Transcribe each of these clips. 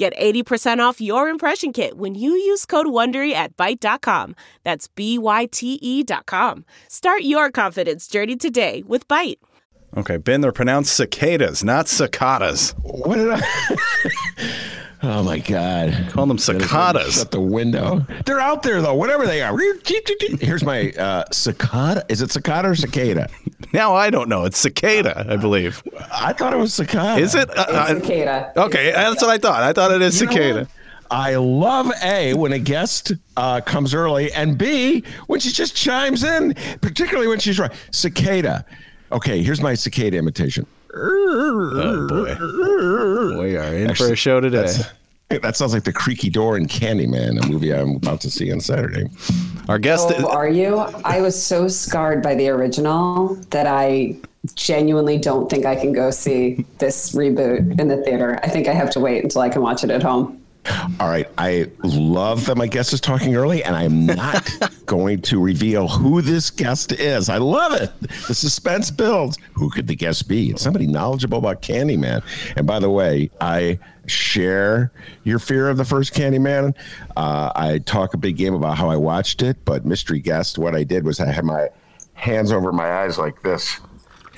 Get 80% off your impression kit when you use code WONDERY at Byte.com. That's BYTE.com. Start your confidence journey today with Byte. Okay, Ben, they're pronounced cicadas, not cicadas. What did I... Oh, my God. Call them cicadas. Shut the window. They're out there, though, whatever they are. Here's my cicada. Is it cicada or cicada? Now I don't know. It's cicada, I believe. I thought it was cicada. Is it? It's cicada. Okay, that's what I thought. I thought it is cicada. I love A, when a guest comes early, and B, when she just chimes in, particularly when she's right. Cicada. Okay, here's my cicada imitation. Oh, boy. We are in for a show today. That sounds like the creaky door in Candyman, a movie I'm about to see on Saturday. Our guest... are you? I was so scarred by the original that I genuinely don't think I can go see this reboot in the theater. I think I have to wait until I can watch it at home. All right. I love that my guest is talking early, and I'm not going to reveal who this guest is. I love it. The suspense builds. Who could the guest be? It's somebody knowledgeable about Candyman. And by the way, I share your fear of the first Candyman. I talk a big game about how I watched it, but mystery guest, what I did was I had my hands over my eyes like this.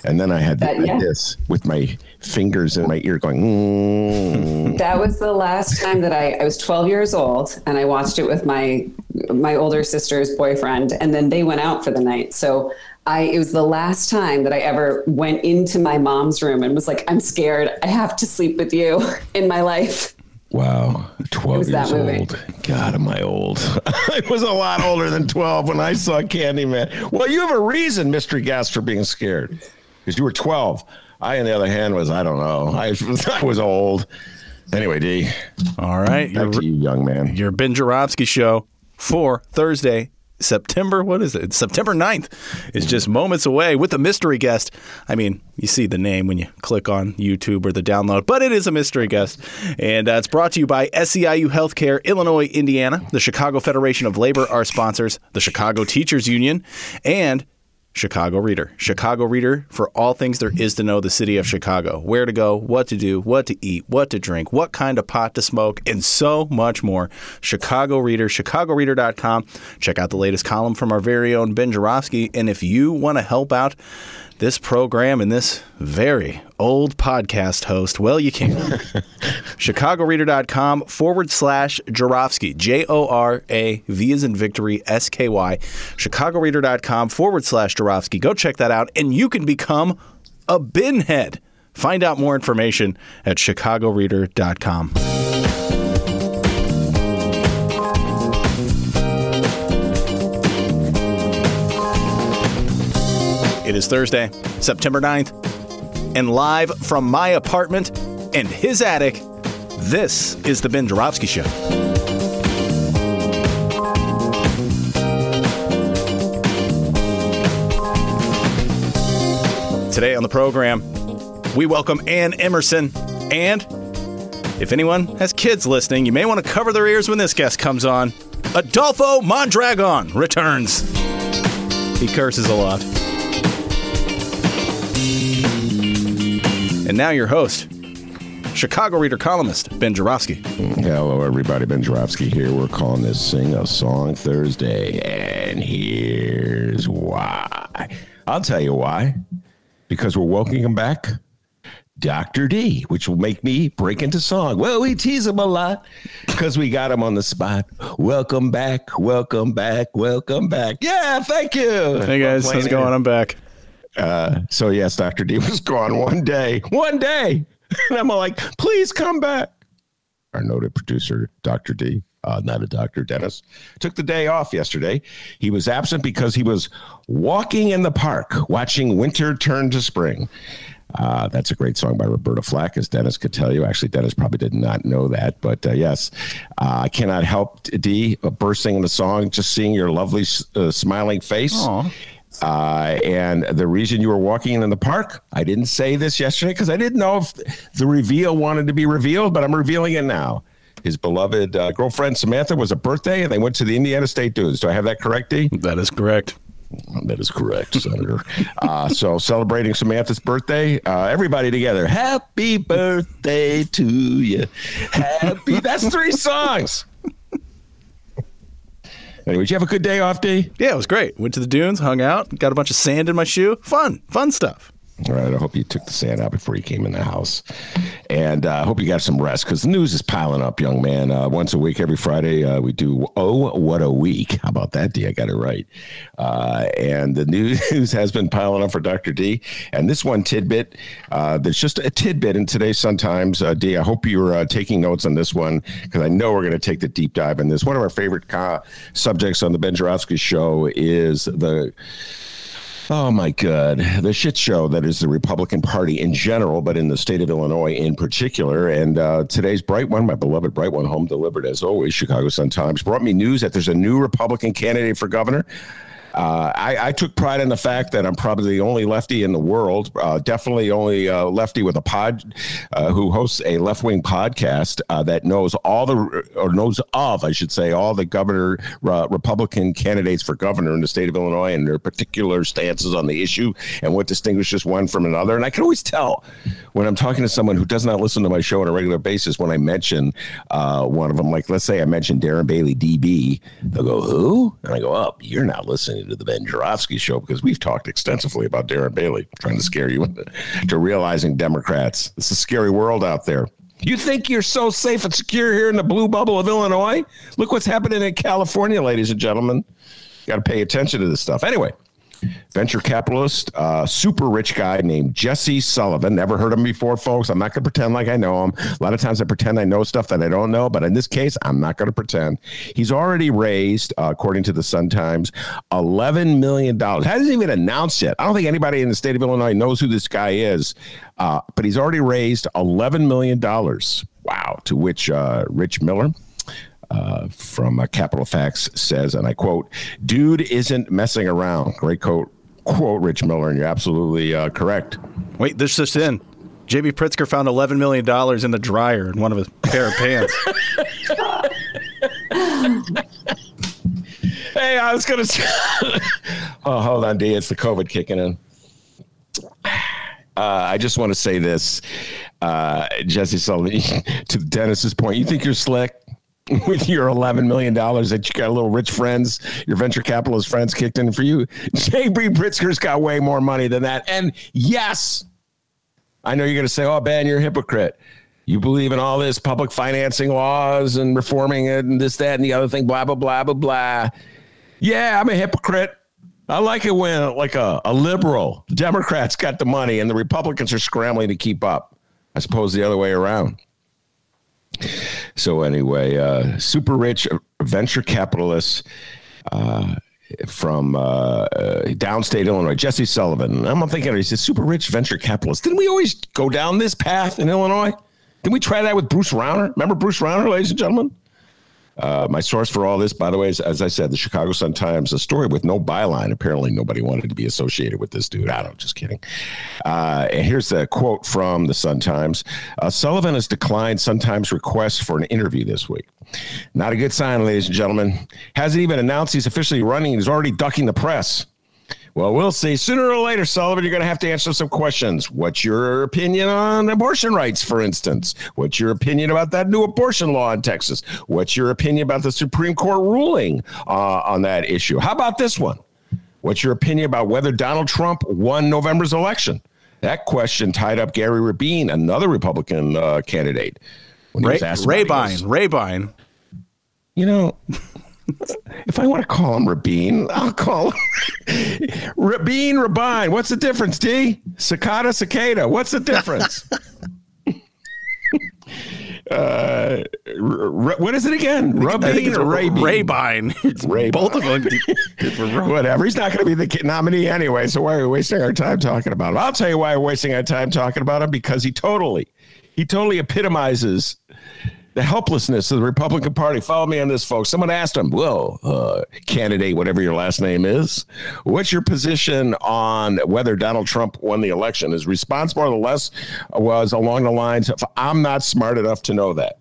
And then I had this with my fingers in my ear going. Mm. That was the last time that I was 12 years old, and I watched it with my older sister's boyfriend, and then they went out for the night. So it was the last time that I ever went into my mom's room and was like, I'm scared. I have to sleep with you in my life. Wow, 12 years old. God, am I old. I was a lot older than 12 when I saw Candyman. Well, you have a reason, mystery guest, for being scared. Because you were 12. I, on the other hand, was, I don't know. I was old. Anyway, D. All right. Back to you, young man. Your Ben Joravsky show for Thursday, September. What is it? September 9th is just moments away with a mystery guest. I mean, you see the name when you click on YouTube or the download, but it is a mystery guest. And it's brought to you by SEIU Healthcare, Illinois, Indiana, the Chicago Federation of Labor, our sponsors, the Chicago Teachers Union, and Chicago Reader. Chicago Reader for all things there is to know the city of Chicago. Where to go, what to do, what to eat, what to drink, what kind of pot to smoke, and so much more. Chicago Reader, chicagoreader.com. Check out the latest column from our very own Ben Joravsky. And if you want to help out this program and this very old podcast host, well, you can. chicagoreader.com /Joravsky, J-O-R-A-V as in victory, S-K-Y. chicagoreader.com /Joravsky. Go check that out, and you can become a bin head. Find out more information at chicagoreader.com. It is Thursday, September 9th. And live from my apartment and his attic, this is the Ben Joravsky Show. Today on the program, we welcome Ann Emerson. And if anyone has kids listening, you may want to cover their ears when this guest comes on. Adolfo Mondragon returns. He curses a lot. And now your host, Chicago Reader columnist, Ben Joravsky. Hello, everybody. Ben Joravsky here. We're calling this Sing a Song Thursday. And here's why. I'll tell you why. Because we're welcoming back Dr. D, which will make me break into song. Well, we tease him a lot because we got him on the spot. Welcome back. Welcome back. Welcome back. Yeah, thank you. Hey, guys. How's it going? I'm back. So yes, Dr. D was gone one day. And I'm like, please come back. Our noted producer, Dr. D, not a doctor, Dennis, took the day off yesterday. He was absent because he was walking in the park, watching winter turn to spring. That's a great song by Roberta Flack, as Dennis could tell you. Actually, Dennis probably did not know that, but yes, I cannot help bursting in the song, just seeing your lovely smiling face. Aww. And the reason you were walking in the park, I didn't say this yesterday because I didn't know if the reveal wanted to be revealed, but I'm revealing it now. His beloved girlfriend, Samantha, was a birthday, and they went to the Indiana State Dunes. Do I have that correct, D? That is correct. That is correct, Senator. So celebrating Samantha's birthday, everybody together. Happy birthday to you. Happy. That's three songs. Anyway, did you have a good day off, D? Yeah, it was great. Went to the dunes, hung out, got a bunch of sand in my shoe. Fun stuff. All right, I hope you took the sand out before you came in the house. And I hope you got some rest, because the news is piling up, young man. Once a week, every Friday, we do Oh, What a Week. How about that, D? I got it right. And the news has been piling up for Dr. D. And this one tidbit, there's just a tidbit in today's Sun-Times. D, I hope you're taking notes on this one, because I know we're going to take the deep dive in this. One of our favorite subjects on the Ben Joravsky Show is the... Oh, my God. The shit show that is the Republican Party in general, but in the state of Illinois in particular. And today's Bright One, my beloved Bright One, home delivered as always, Chicago Sun-Times, brought me news that there's a new Republican candidate for governor. I took pride in the fact that I'm probably the only lefty in the world, definitely only lefty with a pod who hosts a left-wing podcast that knows of all the governor Republican candidates for governor in the state of Illinois and their particular stances on the issue and what distinguishes one from another. And I can always tell when I'm talking to someone who does not listen to my show on a regular basis when I mention one of them. Like, let's say I mentioned Darren Bailey, DB. They'll go, who? And I go, oh, you're not listening to the Ben Joravsky Show, because we've talked extensively about Darren Bailey, trying to scare you into realizing Democrats. It's a scary world out there. You think you're so safe and secure here in the blue bubble of Illinois? Look what's happening in California, ladies and gentlemen. Got to pay attention to this stuff. Anyway, venture capitalist, super rich guy named Jesse Sullivan. Never heard of him before, folks. I'm not going to pretend like I know him. A lot of times I pretend I know stuff that I don't know, but in this case, I'm not going to pretend. He's already raised, according to the Sun-Times, $11 million. Hasn't even announced yet. I don't think anybody in the state of Illinois knows who this guy is, but he's already raised $11 million. Wow. To which Rich Miller from Capital Facts says, and I quote, dude isn't messing around. Great quote, Rich Miller, and you're absolutely correct. Wait, this just in. J.B. Pritzker found $11 million in the dryer in one of his pair of pants. Hey, I was going to say, oh, hold on, D, it's the COVID kicking in. I just want to say this, Jesse Sullivan, to Dennis's point, you think you're slick? With your $11 million that you got, little rich friends, your venture capitalist friends kicked in for you. J.B. Pritzker's got way more money than that. And yes, I know you're going to say, oh, Ben, you're a hypocrite. You believe in all this public financing laws and reforming it and this, that, and the other thing, blah, blah, blah, blah, blah. Yeah, I'm a hypocrite. I like it when like a liberal Democrats got the money and the Republicans are scrambling to keep up. I suppose the other way around. So anyway, super rich venture capitalist from downstate Illinois, Jesse Sullivan. I'm thinking he's a super rich venture capitalist. Didn't we always go down this path in Illinois? Didn't we try that with Bruce Rauner? Remember Bruce Rauner, ladies and gentlemen? My source for all this, by the way, is, as I said, the Chicago Sun-Times, a story with no byline. Apparently, nobody wanted to be associated with this dude. I don't, just kidding. And here's the quote from the Sun-Times. Sullivan has declined Sun-Times requests for an interview this week. Not a good sign, ladies and gentlemen. Hasn't even announced he's officially running. He's already ducking the press. Well, we'll see. Sooner or later, Sullivan, you're going to have to answer some questions. What's your opinion on abortion rights, for instance? What's your opinion about that new abortion law in Texas? What's your opinion about the Supreme Court ruling on that issue? How about this one? What's your opinion about whether Donald Trump won November's election? That question tied up Gary Rabine, another Republican candidate. When he was asked Rabine. You know... If I want to call him Rabine, I'll call him Rabine. What's the difference, D? Cicada, what's the difference? What is it again? Rabine or Rabine? Rabine. Both of them. Whatever. He's not going to be the nominee anyway, so why are we wasting our time talking about him? I'll tell you why we're wasting our time talking about him, because he totally epitomizes the helplessness of the Republican Party. Follow me on this, folks. Someone asked him, well, candidate, whatever your last name is, what's your position on whether Donald Trump won the election? His response, more or less, was along the lines of, I'm not smart enough to know that.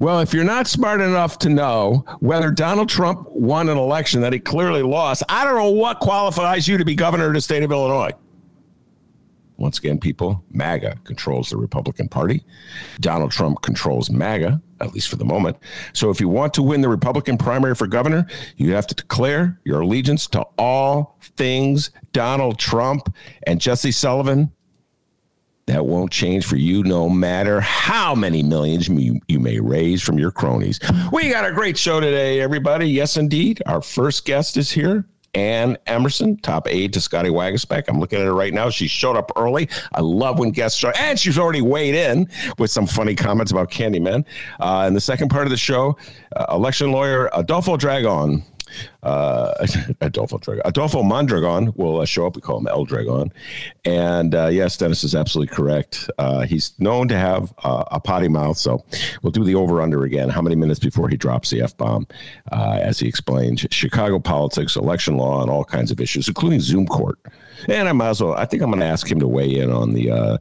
Well, if you're not smart enough to know whether Donald Trump won an election that he clearly lost, I don't know what qualifies you to be governor of the state of Illinois. Once again, people, MAGA controls the Republican Party. Donald Trump controls MAGA, at least for the moment. So if you want to win the Republican primary for governor, you have to declare your allegiance to all things Donald Trump and Jesse Sullivan. That won't change for you, no matter how many millions you may raise from your cronies. We got a great show today, everybody. Yes, indeed. Our first guest is here. Ann Emerson, top aide to Scotty Waguespack. I'm looking at her right now. She showed up early. I love when guests show up. And she's already weighed in with some funny comments about Candyman. In the second part of the show, election lawyer Adolfo Mondragon will show up. We call him El Dragon. And yes, Dennis is absolutely correct. He's known to have a potty mouth. So we'll do the over-under again. How many minutes before he drops the F-bomb as he explains Chicago politics, election law, and all kinds of issues, including Zoom court. And I think I'm going to ask him to weigh in on the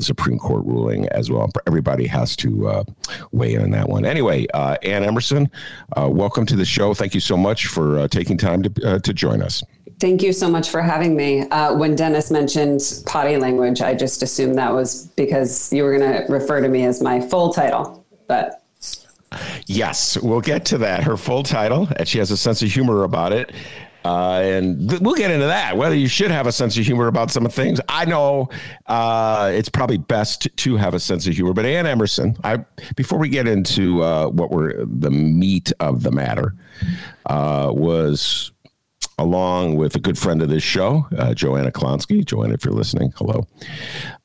Supreme Court ruling as well. Everybody has to weigh in on that one. Anyway, Ann Emerson, welcome to the show. Thank you so much for taking time to join us. Thank you so much for having me. When Dennis mentioned potty language, I just assumed that was because you were going to refer to me as my full title, but... Yes, we'll get to that. Her full title, and she has a sense of humor about it. And we'll get into that, whether you should have a sense of humor about some things. I know it's probably best to have a sense of humor. But Ann Emerson, before we get into what were the meat of the matter, was along with a good friend of this show, Joanna Klonsky. Joanna, if you're listening, hello.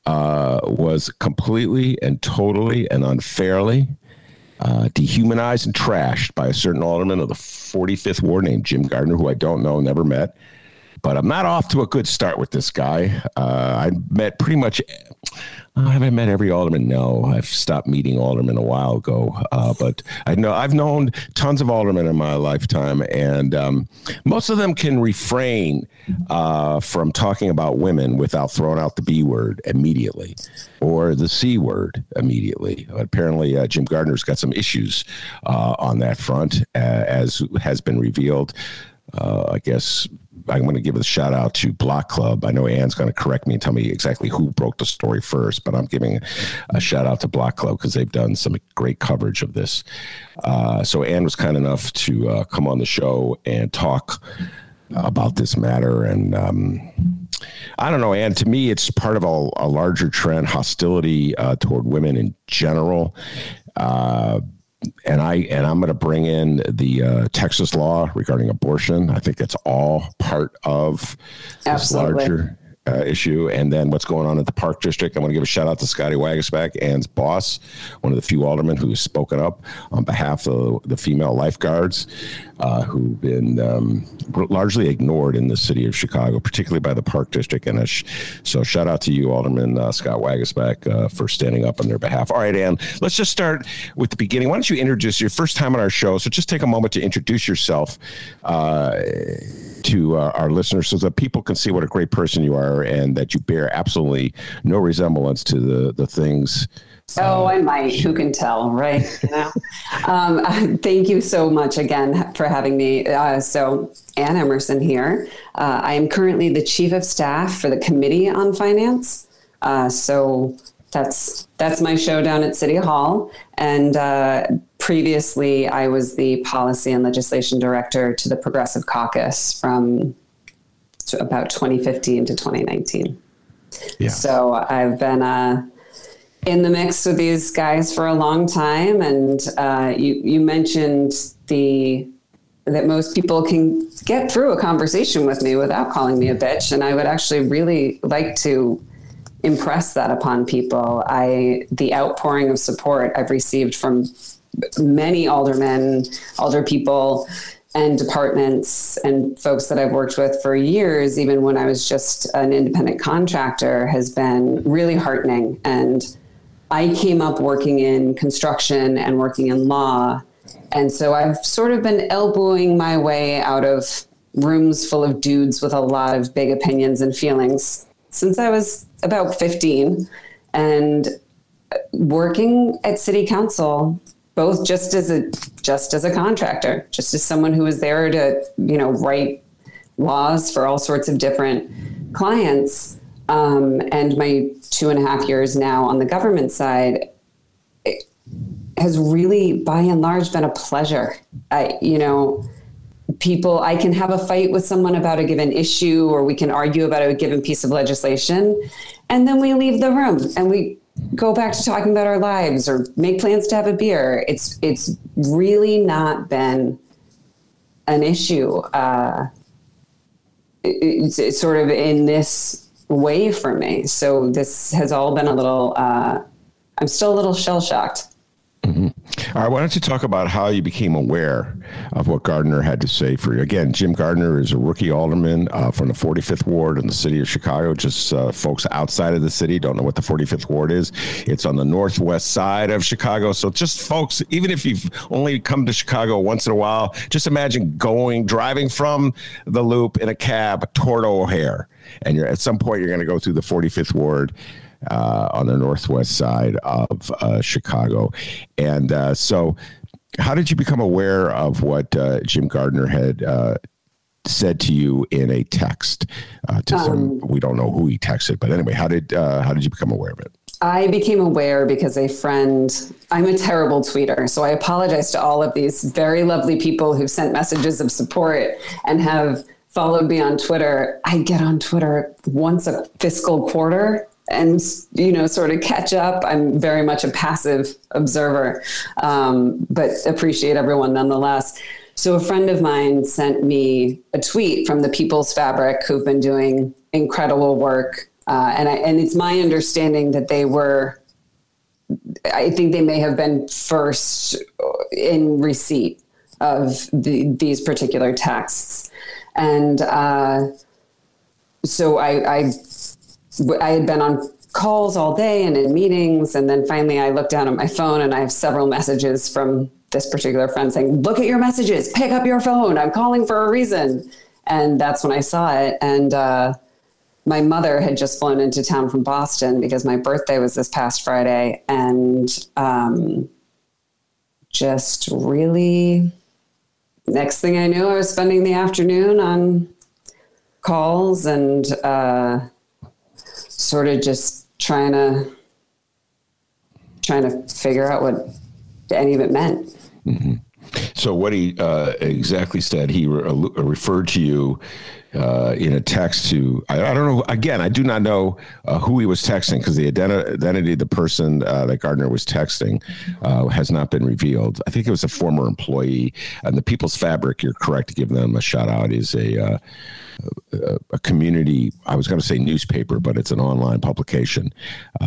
Was completely and totally and unfairly dehumanized and trashed by a certain alderman of the 45th ward named Jim Gardiner, who I don't know, never met, but I'm not off to a good start with this guy. Haven't met every alderman. No, I've stopped meeting aldermen a while ago, but I know I've known tons of aldermen in my lifetime, and most of them can refrain from talking about women without throwing out the B word immediately or the C word immediately. Apparently, Jim Gardner's got some issues on that front, as has been revealed. I guess I'm going to give a shout out to Block Club. I know Ann's going to correct me and tell me exactly who broke the story first, but I'm giving a shout out to Block Club because they've done some great coverage of this. So Ann was kind enough to come on the show and talk about this matter. And I don't know, Ann, to me, it's part of a larger trend, hostility toward women in general. And I'm going to bring in the Texas law regarding abortion. I think that's all part of this larger issue. And then what's going on at the Park District. I want to give a shout out to Scotty Waguespack, Ann's boss, one of the few aldermen who's spoken up on behalf of the female lifeguards who've been largely ignored in the city of Chicago, particularly by the Park District. And so shout out to you, Alderman Scott Waguespack, for standing up on their behalf. All right, Ann, let's just start with the beginning. Why don't you introduce your first time on our show? So just take a moment to introduce yourself to our listeners so that people can see what a great person you are and that you bear absolutely no resemblance to the things. Oh, I might. Who can tell, right? You know? Thank you so much again for having me. So Ann Emerson here. I am currently the Chief of Staff for the Committee on Finance. So that's my show down at City Hall. And previously, I was the Policy and Legislation Director to the Progressive Caucus from about 2015 to 2019. Yeah. So I've been in the mix with these guys for a long time. And you mentioned that most people can get through a conversation with me without calling me a bitch. And I would actually really like to impress that upon people. The outpouring of support I've received from many aldermen, alder people, and departments and folks that I've worked with for years, even when I was just an independent contractor, has been really heartening. And I came up working in construction and working in law. And so I've sort of been elbowing my way out of rooms full of dudes with a lot of big opinions and feelings since I was about 15, and working at city council, both just as a contractor, just as someone who was there to, write laws for all sorts of different clients. And my 2.5 years now on the government side, it has really, by and large, been a pleasure. I can have a fight with someone about a given issue, or we can argue about a given piece of legislation, and then we leave the room and we go back to talking about our lives or make plans to have a beer. It's really not been an issue. It's sort of in this way for me. So this has all been a little, I'm still a little shell shocked. Mm-hmm. All right. Why don't you talk about how you became aware of what Gardiner had to say for you? Again, Jim Gardiner is a rookie alderman from the 45th Ward in the city of Chicago. Just folks outside of the city don't know what the 45th Ward is. It's on the northwest side of Chicago. So just folks, even if you've only come to Chicago once in a while, just imagine driving from the Loop in a cab toward O'Hare. And at some point, you're going to go through the 45th Ward on the northwest side of Chicago. And so how did you become aware of what Jim Gardiner had said to you in a text? We don't know who he texted, but anyway, how did you become aware of it? I became aware because I'm a terrible tweeter, so I apologize to all of these very lovely people who've sent messages of support and have followed me on Twitter. I get on Twitter once a fiscal quarter and, sort of catch up. I'm very much a passive observer, but appreciate everyone nonetheless. So a friend of mine sent me a tweet from the People's Fabric, who've been doing incredible work. And it's my understanding that I think they may have been first in receipt of these particular texts. And so I had been on calls all day and in meetings. And then finally I looked down at my phone and I have several messages from this particular friend saying, look at your messages, pick up your phone. I'm calling for a reason. And that's when I saw it. And my mother had just flown into town from Boston because my birthday was this past Friday, and just really, next thing I knew, I was spending the afternoon on calls and, sort of just trying to figure out what any of it meant. Mm-hmm. So what he exactly said, he referred to you in a text to, I don't know, again, I do not know who he was texting, because the identity of the person that Gardiner was texting has not been revealed. I think it was a former employee. And the People's Fabric, you're correct to give them a shout out, is a community, I was going to say newspaper, but it's an online publication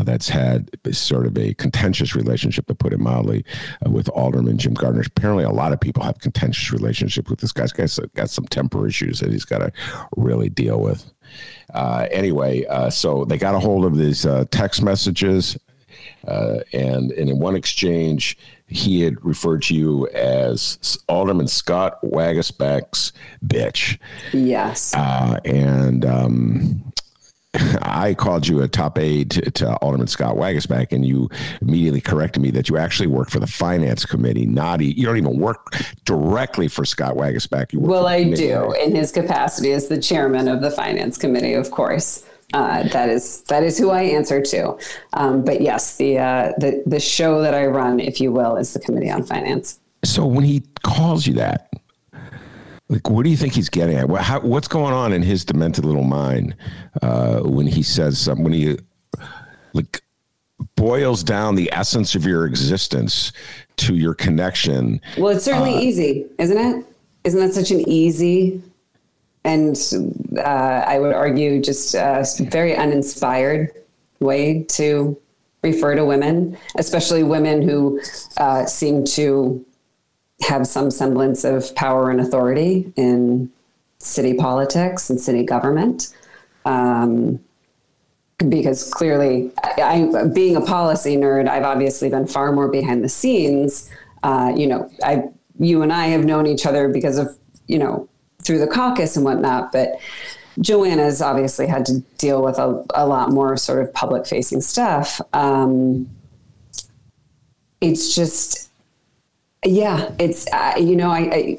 that's had sort of a contentious relationship, to put it mildly, with Alderman Jim Gardiner. Apparently a lot of people have contentious relationship with this guy. This guy's got some temper issues that he's got to really deal with. So they got a hold of these text messages, and in one exchange, he had referred to you as Alderman Scott Waguespack's bitch. Yes. I called you a top aide to Alderman Scott Waguespack, and you immediately corrected me that you actually work for the Finance Committee. You don't even work directly for Scott Waguespack. Well, I do, in his capacity as the chairman of the Finance Committee, of course. That is who I answer to. But yes, the show that I run, if you will, is the Committee on Finance. So when he calls you that, like, what do you think he's getting at? What's going on in his demented little mind when he says something, when he boils down the essence of your existence to your connection? Well, it's certainly easy, isn't it? Isn't that such an easy and I would argue just very uninspired way to refer to women, especially women who seem to have some semblance of power and authority in city politics and city government. Because clearly, I, being a policy nerd, I've obviously been far more behind the scenes. You and I have known each other because of, through the caucus and whatnot, but Joanna's obviously had to deal with a lot more sort of public-facing stuff. It's just, yeah, it's, I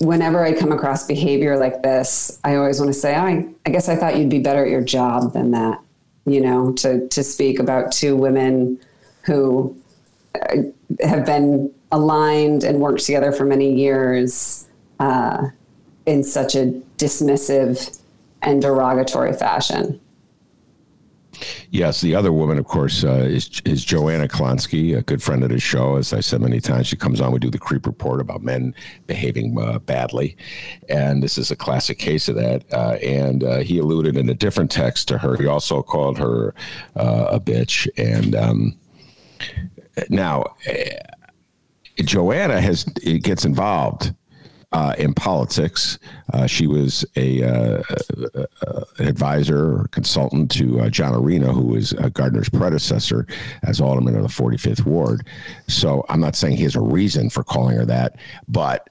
whenever I come across behavior like this, I always want to say, I guess I thought you'd be better at your job than that. To speak about two women who have been aligned and worked together for many years in such a dismissive and derogatory fashion. Yes, the other woman, of course, is Joanna Klonsky, a good friend of the show. As I said many times, she comes on, we do the Creep Report about men behaving badly. And this is a classic case of that. And he alluded in a different text to her. He also called her a bitch. And now Joanna gets involved in politics. She was an advisor, consultant to John Arena, who was Gardiner's predecessor as alderman of the 45th Ward. So I'm not saying he has a reason for calling her that, but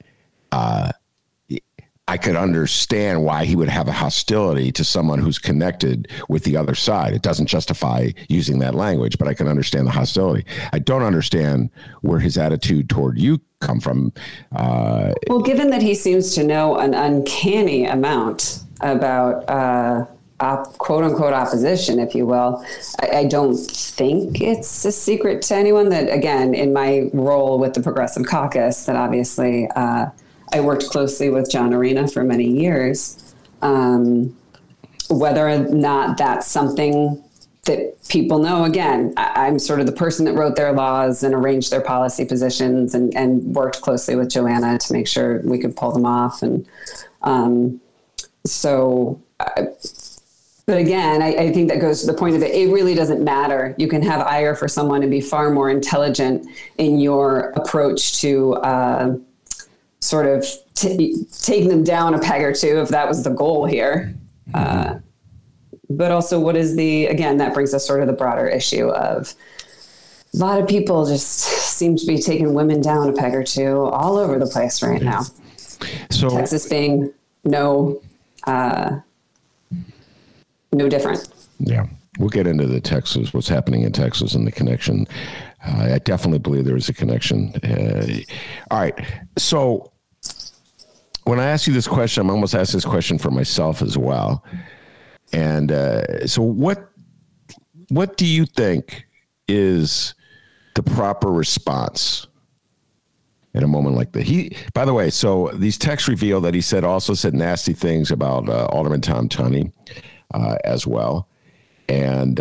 I could understand why he would have a hostility to someone who's connected with the other side. It doesn't justify using that language, but I can understand the hostility. I don't understand where his attitude toward you come from. Well, given that he seems to know an uncanny amount about quote unquote opposition, if you will, I don't think it's a secret to anyone that, again, in my role with the Progressive Caucus, that obviously I worked closely with John Arena for many years. Whether or not that's something that people know, again, I'm sort of the person that wrote their laws and arranged their policy positions and worked closely with Joanna to make sure we could pull them off. And but again, I think that goes to the point of it. It really doesn't matter. You can have ire for someone and be far more intelligent in your approach to sort of taking them down a peg or two, if that was the goal here. But also, that brings us sort of the broader issue of a lot of people just seem to be taking women down a peg or two all over the place right now. So Texas being no different. Yeah. We'll get into the Texas, what's happening in Texas and the connection. I definitely believe there is a connection. All right. So when I ask you this question, I'm almost asking this question for myself as well. And so what do you think is the proper response in a moment like that? By the way, so these texts reveal that he also said nasty things about Alderman Tom Tunney as well. And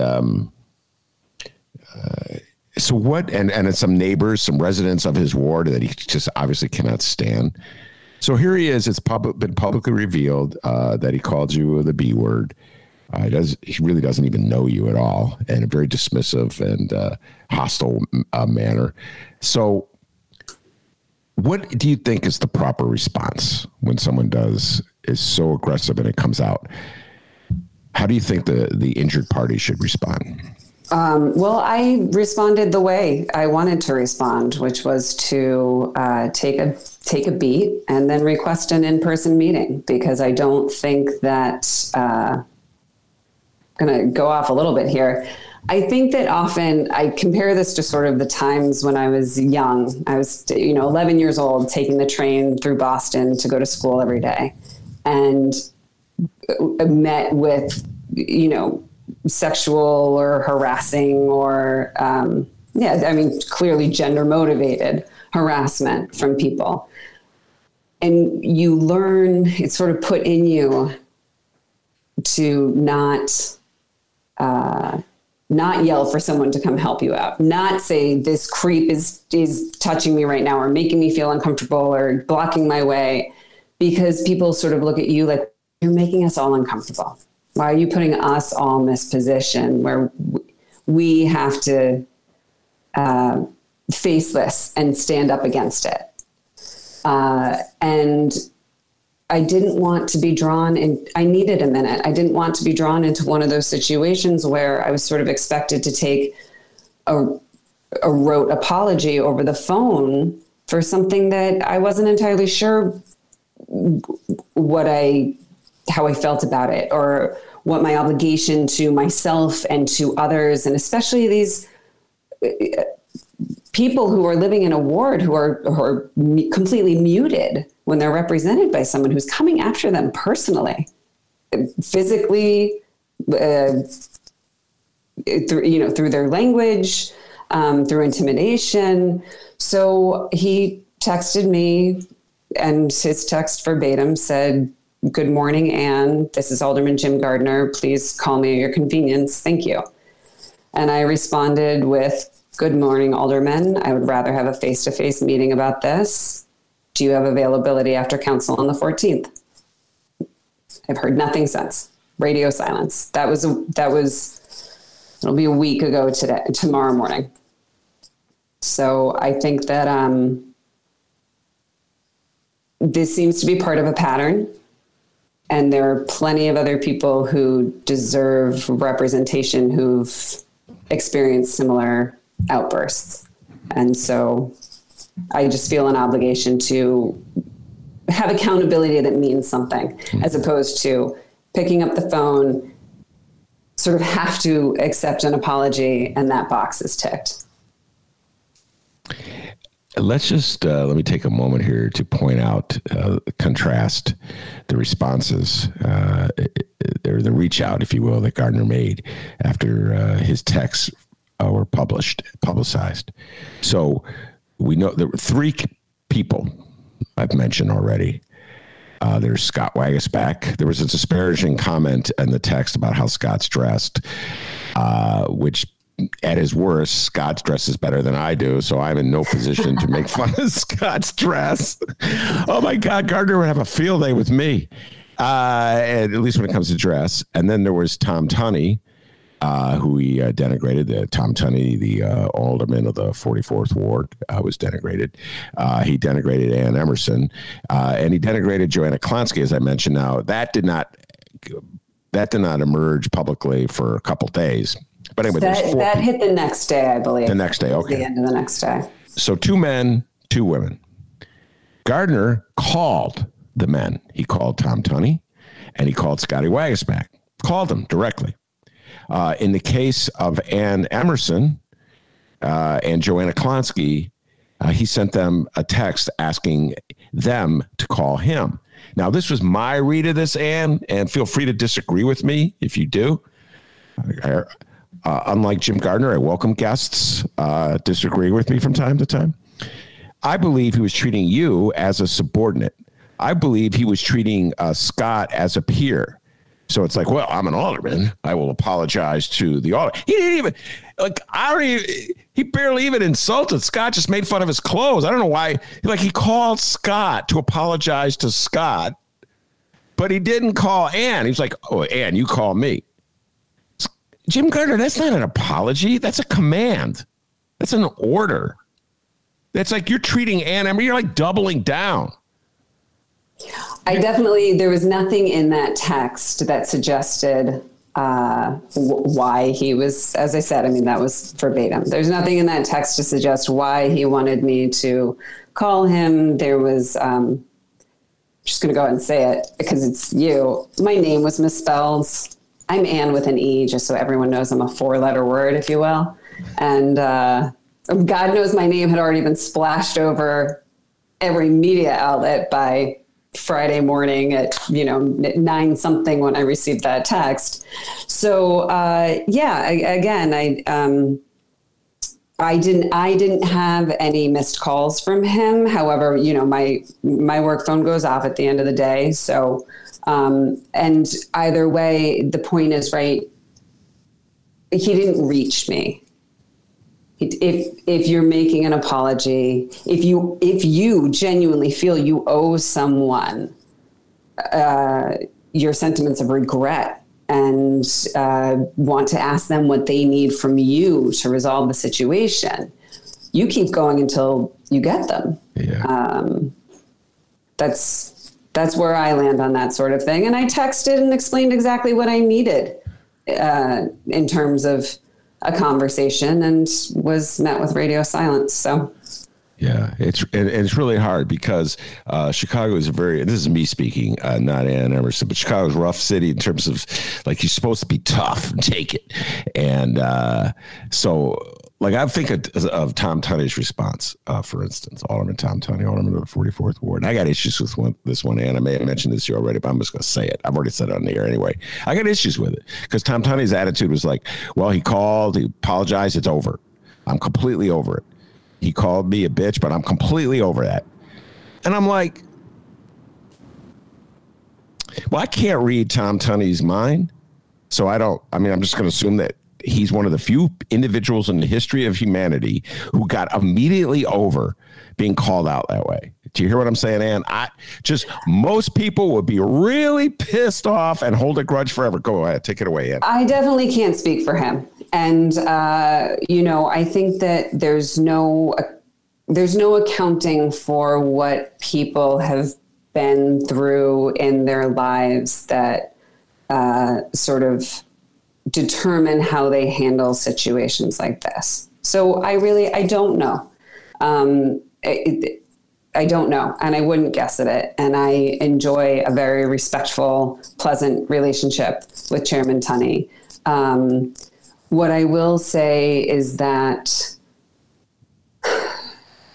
so what, and some neighbors, some residents of his ward that he just obviously cannot stand. So here he is. It's been publicly revealed that he called you the B word. He really doesn't even know you at all, in a very dismissive and hostile manner. So what do you think is the proper response when someone is so aggressive and it comes out? How do you think the injured party should respond? Well, I responded the way I wanted to respond, which was to take a beat and then request an in-person meeting, because I don't think that I'm going to go off a little bit here. I think that often I compare this to sort of the times when I was young. I was, 11 years old, taking the train through Boston to go to school every day, and met with, sexual or harassing or, clearly gender motivated harassment from people. And you learn, it's sort of put in you to not yell for someone to come help you out, not say this creep is touching me right now or making me feel uncomfortable or blocking my way, because people sort of look at you like, you're making us all uncomfortable. Why are you putting us all in this position where we have to face this and stand up against it. And I didn't want to be drawn in. I needed a minute. I didn't want to be drawn into one of those situations where I was sort of expected to take a rote apology over the phone for something that I wasn't entirely sure how I felt about it, or what my obligation to myself and to others, and especially these people who are living in a ward who are completely muted when they're represented by someone who's coming after them personally, physically, through their language, through intimidation. So he texted me, and his text verbatim said, "Good morning, Ann. This is Alderman Jim Gardiner. Please call me at your convenience. Thank you." And I responded with, "Good morning, Alderman. I would rather have a face-to-face meeting about this. Do you have availability after council on the 14th?" I've heard nothing since. Radio silence. It'll be a week ago today, tomorrow morning. So I think that this seems to be part of a pattern. And there are plenty of other people who deserve representation who've experienced similar outbursts. And so I just feel an obligation to have accountability that means something, as opposed to picking up the phone, sort of have to accept an apology, and that box is ticked. Let's just, let me take a moment here to point out, contrast the responses, or the reach out, if you will, that Gardiner made after his texts were publicized. So we know there were three people I've mentioned already. There's Scott Waguespack. There was a disparaging comment in the text about how Scott's dressed, which at his worst, Scott's dress is better than I do, so I'm in no position to make fun of Scott's dress. Oh my God, Gardiner would have a field day with me, at least when it comes to dress. And then there was Tom Tunney, who he denigrated. Tom Tunney, the alderman of the 44th Ward, was denigrated. He denigrated Ann Emerson, and he denigrated Joanna Klonsky, as I mentioned. Now, that did not emerge publicly for a couple days. But anyway, that hit the next day, I believe. The next day, okay. The end of the next day. So 2 men, 2 women. Gardiner called the men. He called Tom Tunney, and he called Scotty Waguespack. Called him directly. In the case of Ann Emerson and Joanna Klonsky, he sent them a text asking them to call him. Now, this was my read of this, Ann, and feel free to disagree with me if you do. Unlike Jim Gardiner, I welcome guests disagree with me from time to time. I believe he was treating you as a subordinate. I believe he was treating Scott as a peer. So it's like, well, I'm an alderman. I will apologize to the alderman. He didn't even, he barely even insulted Scott, just made fun of his clothes. I don't know why. He called Scott to apologize to Scott, but he didn't call Ann. He was like, oh, Ann, you call me. Jim Gardiner, that's not an apology. That's a command. That's an order. That's like you're treating Ann Emerson. You're like doubling down. There was nothing in that text that suggested why he was, as I said, that was verbatim. There's nothing in that text to suggest why he wanted me to call him. There was, I'm just going to go ahead and say it because it's you. My name was misspelled. I'm Ann with an E, just so everyone knows I'm a 4-letter word, if you will. And God knows my name had already been splashed over every media outlet by Friday morning at 9-something when I received that text. So I didn't have any missed calls from him. However, my work phone goes off at the end of the day, so. And either way, the point is right. He didn't reach me. If you're making an apology, if you genuinely feel you owe someone your sentiments of regret and want to ask them what they need from you to resolve the situation. You keep going until you get them. Yeah. That's where I land on that sort of thing. And I texted and explained exactly what I needed in terms of a conversation, and was met with radio silence. So. Yeah, it's really hard because Chicago is this is me speaking, not Ann Emerson, but Chicago's a rough city in terms of, like, you're supposed to be tough and take it. And so I think of Tom Tunney's response, for instance, Alderman Tom Tunney, Alderman of the 44th Ward. And I got issues with this one, Ann. I may have mentioned this to you already, but I'm just going to say it. I've already said it on the air anyway. I got issues with it because Tom Tunney's attitude was like, well, he called, he apologized, it's over. I'm completely over it. He called me a bitch, but I'm completely over that. And I'm like, well, I can't read Tom Tunney's mind. So I'm just going to assume that he's one of the few individuals in the history of humanity who got immediately over being called out that way. Do you hear what I'm saying, Ann? Most people would be really pissed off and hold a grudge forever. Go ahead. Take it away, Ann. I definitely can't speak for him. And, I think that there's no accounting for what people have been through in their lives that sort of determine how they handle situations like this. So I don't know. I don't know, and I wouldn't guess at it. And I enjoy a very respectful, pleasant relationship with Chairman Tunney. What I will say is that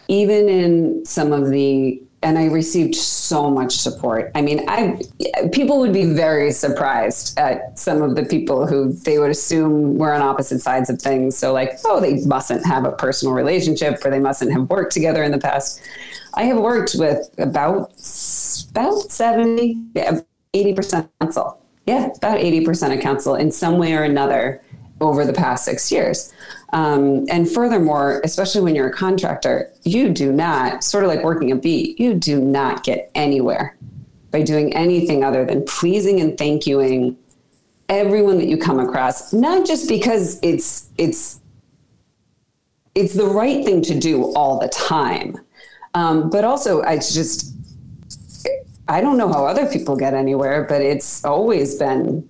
even in some of and I received so much support. I mean, people would be very surprised at some of the people who they would assume were on opposite sides of things. So like, oh, they mustn't have a personal relationship, or they mustn't have worked together in the past. I have worked with about 80% council. Yeah, about 80% of council in some way or another over the past 6 years. And furthermore, especially when you're a contractor, you do not, sort of like working a beat, you do not get anywhere by doing anything other than pleasing and thank youing everyone that you come across, not just because it's the right thing to do all the time. But also I don't know how other people get anywhere, but it's always been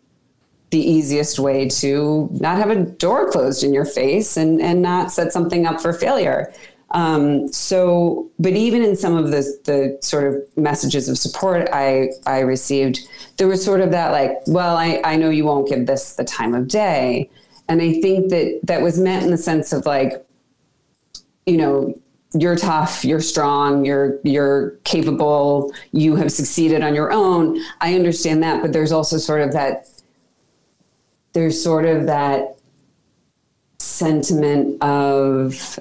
the easiest way to not have a door closed in your face and not set something up for failure. But even in some of the sort of messages of support I received, there was sort of that like, well, I know you won't give this the time of day. And I think that was meant in the sense of like, you know, you're tough, you're strong, you're capable, you have succeeded on your own. I understand that, but there's also sort of that, there's sort of that sentiment of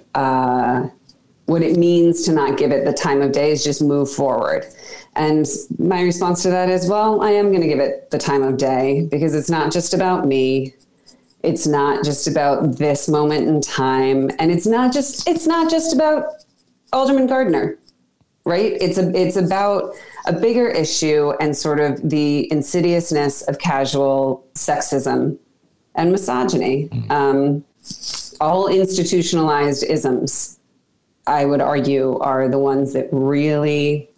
what it means to not give it the time of day is just move forward. And my response to that is, well, I am going to give it the time of day because it's not just about me. It's not just about this moment in time. And it's not just about Alderman Gardiner, right? It's about a bigger issue and sort of the insidiousness of casual sexism and misogyny, all institutionalized isms, I would argue, are the ones that really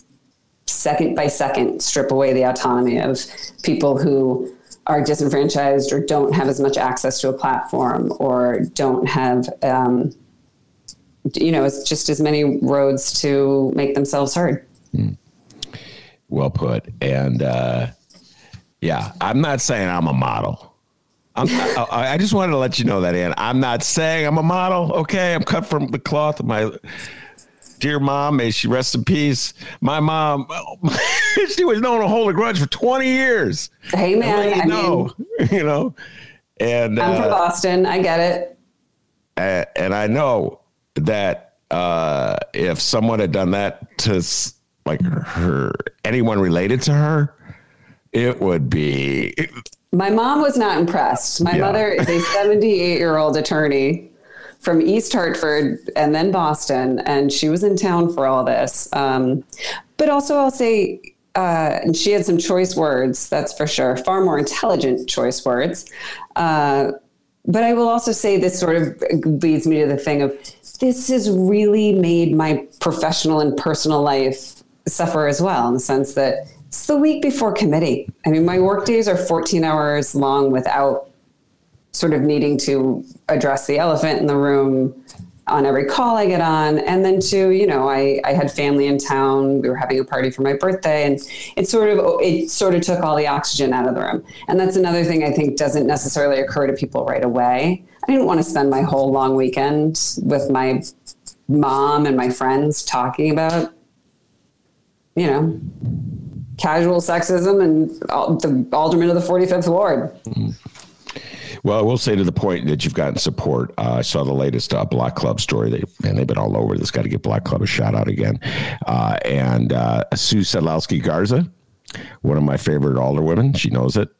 second by second strip away the autonomy of people who are disenfranchised or don't have as much access to a platform or don't have, it's just as many roads to make themselves heard. Mm. Well put. And I'm not saying I'm a model. I just wanted to let you know that, Ann. I'm not saying I'm a model. Okay, I'm cut from the cloth of my dear mom. May she rest in peace. My mom, she was known to hold a grudge for 20 years. Hey, man. And I'm from Boston. I get it. And I know that if someone had done that to like her, anyone related to her, it would be. My mom was not impressed. My mother is a 78-year-old attorney from East Hartford and then Boston. And she was in town for all this. But also I'll say and she had some choice words, that's for sure, far more intelligent choice words. But I will also say this sort of leads me to the thing of this has really made my professional and personal life suffer as well, in the sense that it's the week before committee. I mean, my work days are 14 hours long without sort of needing to address the elephant in the room on every call I get on. And then too, you know, I had family in town. We were having a party for my birthday, and it sort of took all the oxygen out of the room. And that's another thing I think doesn't necessarily occur to people right away. I didn't want to spend my whole long weekend with my mom and my friends talking about, you know, casual sexism and the alderman of the 45th Ward. Mm-hmm. Well, I will say, to the point that you've gotten support, I saw the latest Black Club story. They've been all over this. Got to give Black Club a shout out again. And Sue Sadlowski Garza, one of my favorite alderwomen. She knows it.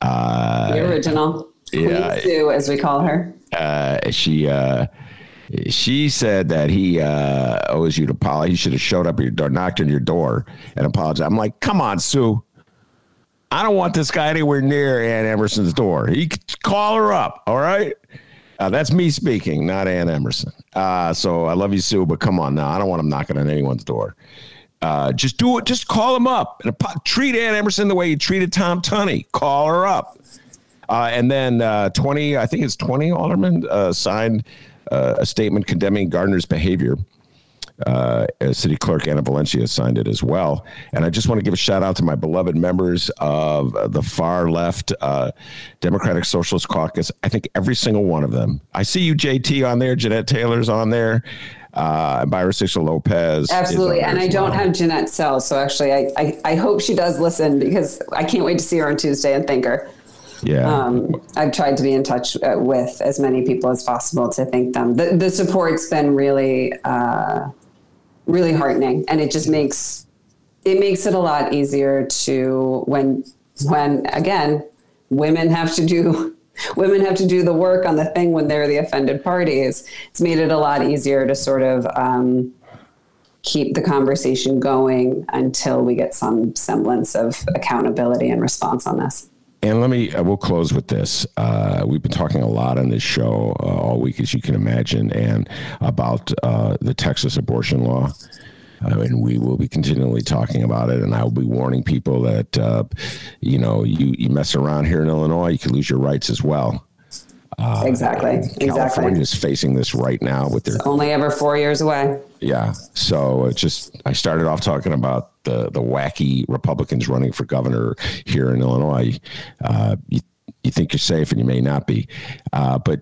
The original. Yeah. Queen Sue, as we call her. She said that he owes you to Polly. He should have showed up at your door, knocked on your door, and apologized. I'm like, come on, Sue. I don't want this guy anywhere near Ann Emerson's door. He could call her up. All right. That's me speaking, not Ann Emerson. So I love you, Sue, but come on now. I don't want him knocking on anyone's door. Just do it. Just call him up and treat Ann Emerson the way you treated Tom Tunney. Call her up. And then 20 aldermen signed a statement condemning Gardiner's behavior. City Clerk Anna Valencia signed it as well. And I just want to give a shout out to my beloved members of the far left Democratic Socialist Caucus. I think every single one of them. I see you, JT, on there. Jeanette Taylor's on there. Byron Sixel Lopez. Absolutely. And I don't have Jeanette Sell. So actually, I hope she does listen, because I can't wait to see her on Tuesday and thank her. Yeah, I've tried to be in touch with as many people as possible to thank them. The support's been really... really heartening. And it just makes it a lot easier to when again, women have to do the work on the thing when they're the offended parties. It's made it a lot easier to sort of keep the conversation going until we get some semblance of accountability and response on this. And we'll close with this. We've been talking a lot on this show all week, as you can imagine, and about the Texas abortion law. And we will be continually talking about it. And I will be warning people that, you mess around here in Illinois, you can lose your rights as well. Exactly. California is facing this right now with it's only ever 4 years away. Yeah. So I started off talking about the wacky Republicans running for governor here in Illinois. You think you're safe, and you may not be. But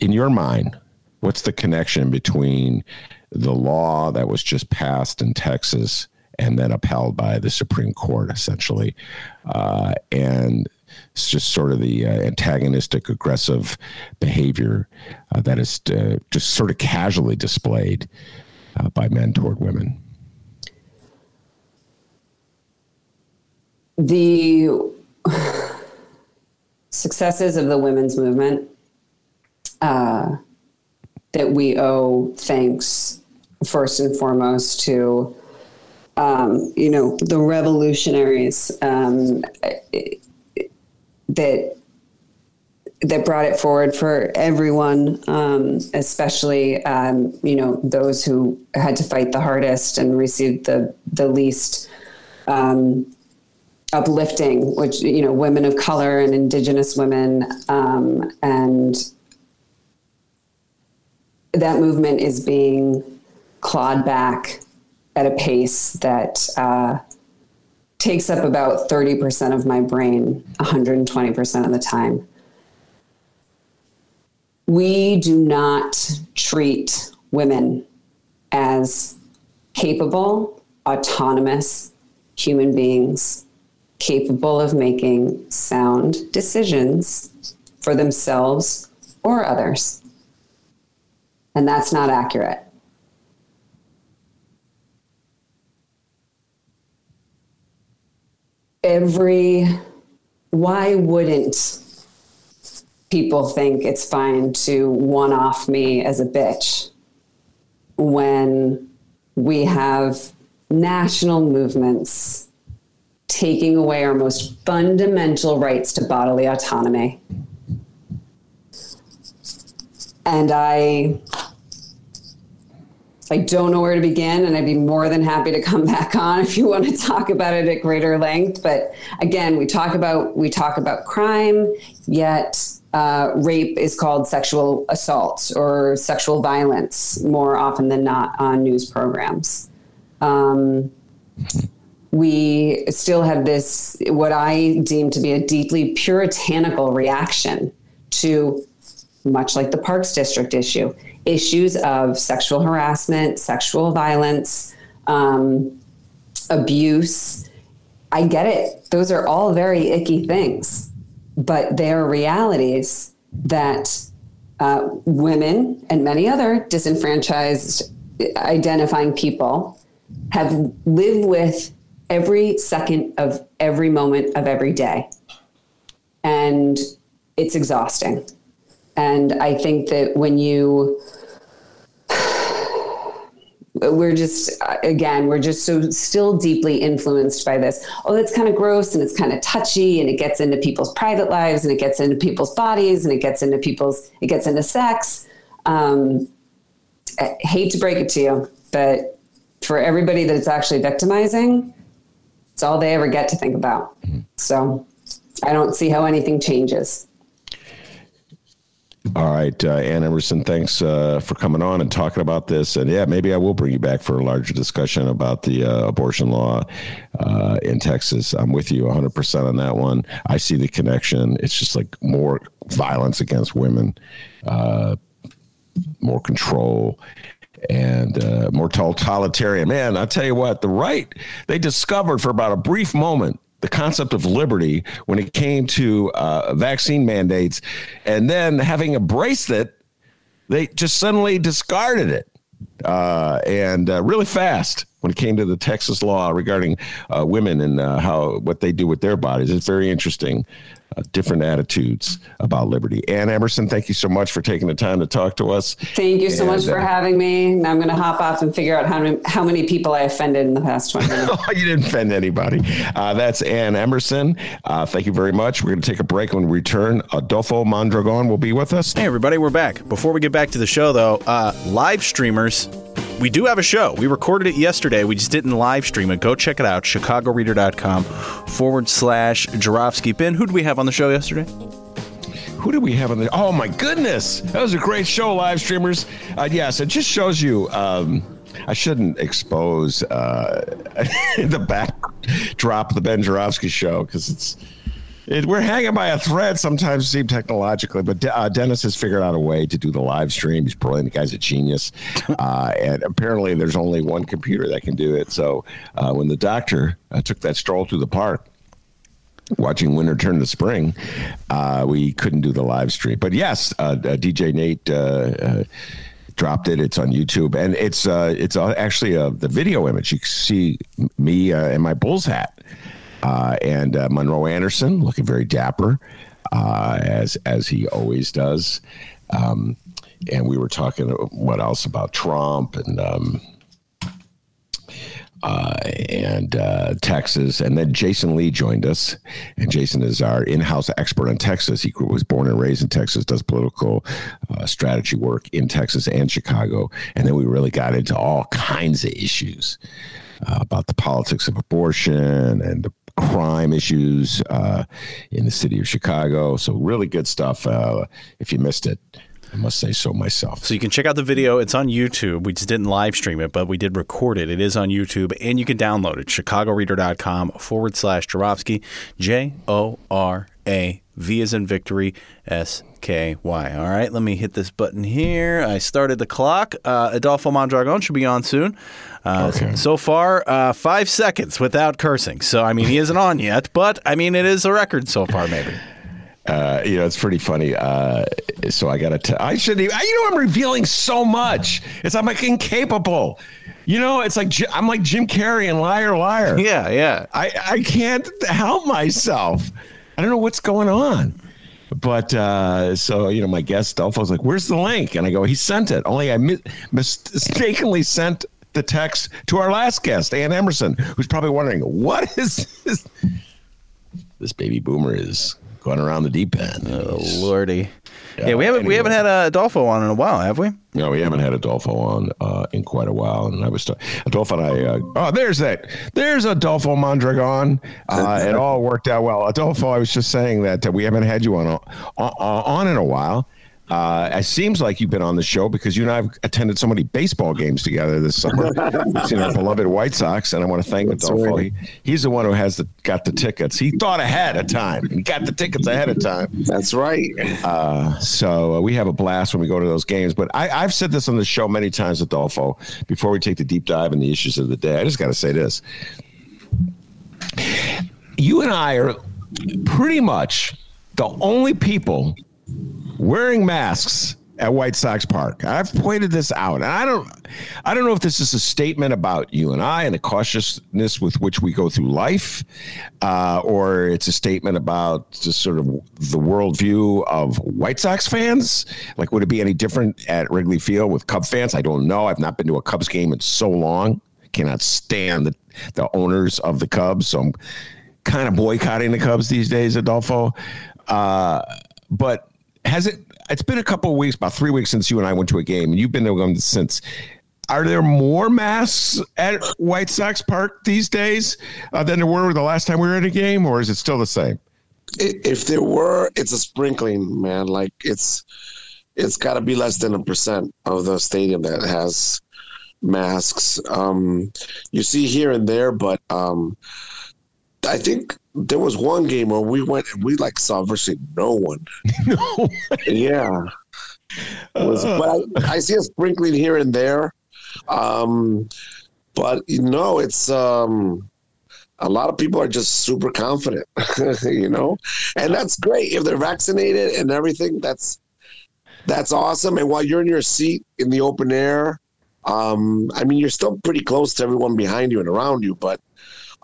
in your mind, what's the connection between the law that was just passed in Texas and then upheld by the Supreme Court, essentially, and it's just sort of the antagonistic, aggressive behavior that is just sort of casually displayed by men toward women? The successes of the women's movement that we owe thanks first and foremost to, the revolutionaries that brought it forward for everyone, especially, those who had to fight the hardest and received the least uplifting, which, women of color and indigenous women. And that movement is being clawed back at a pace that takes up about 30% of my brain, 120% of the time. We do not treat women as capable, autonomous human beings, capable of making sound decisions for themselves or others. And that's not accurate. Why wouldn't people think it's fine to one-off me as a bitch when we have national movements taking away our most fundamental rights to bodily autonomy. And I don't know where to begin, and I'd be more than happy to come back on if you want to talk about it at greater length. But again, we talk about crime, yet rape is called sexual assault or sexual violence more often than not on news programs. We still have this, what I deem to be a deeply puritanical reaction to, much like the Parks District issue, issues of sexual harassment, sexual violence, abuse. I get it. Those are all very icky things, but they are realities that women and many other disenfranchised identifying people have lived with every second of every moment of every day. And it's exhausting. And I think that when we're just so still deeply influenced by this. Oh, that's kind of gross, and it's kind of touchy, and it gets into people's private lives, and it gets into people's bodies, and it gets into sex. I hate to break it to you, but for everybody that it's actually victimizing, it's all they ever get to think about. So I don't see how anything changes. All right, Ann Emerson, thanks for coming on and talking about this. And yeah, maybe I will bring you back for a larger discussion about the abortion law in Texas. I'm with you 100% on that one. I see the connection. It's just like more violence against women, more control, and more totalitarian. Man, I tell you what, the right, they discovered for about a brief moment the concept of liberty when it came to vaccine mandates, and then having embraced it, they just suddenly discarded it and really fast when it came to the Texas law regarding women and what they do with their bodies. It's very interesting, different attitudes about liberty. Ann Emerson, thank you so much for taking the time to talk to us. Thank you so much for having me. Now I'm going to hop off and figure out how many people I offended in the past 20 minutes. Oh, you didn't offend anybody. That's Ann Emerson. Thank you very much. We're going to take a break. When we return, Adolfo Mondragon will be with us. Hey, everybody, we're back. Before we get back to the show, though, live streamers, we do have a show. We recorded it yesterday. We just didn't live stream it. Go check it out. chicagoreader.com/Joravsky. Ben, who did we have on the show yesterday? Who did we have on the... Oh, my goodness. That was a great show, live streamers. Yes, it just shows you... I shouldn't expose the backdrop of the Ben Joravsky show because we're hanging by a thread sometimes, Steve, technologically, but Dennis has figured out a way to do the live stream. He's brilliant. The guy's a genius. And apparently there's only one computer that can do it. So when the doctor took that stroll through the park, watching winter turn to spring, we couldn't do the live stream. But yes, DJ Nate dropped it. It's on YouTube, and it's actually the video image. You can see me in my Bulls hat. And Monroe Anderson looking very dapper, as he always does. And we were talking what else about Trump and Texas. And then Jason Lee joined us. And Jason is our in-house expert on Texas. He was born and raised in Texas, does political strategy work in Texas and Chicago. And then we really got into all kinds of issues about the politics of abortion and the crime issues in the city of Chicago. So really good stuff. If you missed it, I must say so myself. So you can check out the video. It's on YouTube. We just didn't live stream it, but we did record it. It is on YouTube, and you can download it. chicagoreader.com/Joravsky, Jorav as in victory, Sky. All right, let me hit this button here. I started the clock. Adolfo Mondragon should be on soon. Okay. So far, 5 seconds without cursing. So, I mean, he isn't on yet, but, I mean, it is a record so far, maybe. You know, it's pretty funny. So I got to, I shouldn't even, you know, I'm revealing so much. I'm like incapable. You know, it's like, I'm like Jim Carrey in Liar, Liar. Yeah, yeah. I can't help myself. I don't know what's going on. But so, you know, my guest, Adolfo, was like, where's the link? And I go, he sent it. Only I mistakenly sent the text to our last guest, Ann Emerson, who's probably wondering, what is this? This baby boomer is going around the deep end. Oh, Lordy. Yeah, we haven't had Adolfo on in a while, have we? No, we haven't had Adolfo on in quite a while. And I was Adolfo and I. There's Adolfo Mondragon. It all worked out well. Adolfo, I was just saying that we haven't had you on in a while. It seems like you've been on the show because you and I have attended so many baseball games together this summer. We've seen our beloved White Sox, and I want to thank Adolfo. Right. He's the one who got the tickets. He thought ahead of time. He got the tickets ahead of time. That's right. So we have a blast when we go to those games. But I've said this on the show many times, Adolfo, before we take the deep dive and the issues of the day. I just got to say this. You and I are pretty much the only people wearing masks at White Sox Park. I've pointed this out. And I don't know if this is a statement about you and I and the cautiousness with which we go through life, or it's a statement about just sort of the worldview of White Sox fans. Like, would it be any different at Wrigley Field with Cub fans? I don't know. I've not been to a Cubs game in so long. I cannot stand the owners of the Cubs. So I'm kind of boycotting the Cubs these days, Adolfo. But it's been a couple of weeks, about 3 weeks since you and I went to a game, and you've been to one since. Are there more masks at White Sox Park these days than there were the last time we were at a game, or is it still the same? If there were, it's a sprinkling, man. Like, it's got to be less than 1% of the stadium that has masks. You see here and there, but I think there was one game where we went and we like saw virtually no one. No. Yeah. But I see a sprinkling here and there. But you know, it's a lot of people are just super confident, you know, and that's great. If they're vaccinated and everything, that's awesome. And while you're in your seat in the open air, I mean, you're still pretty close to everyone behind you and around you, but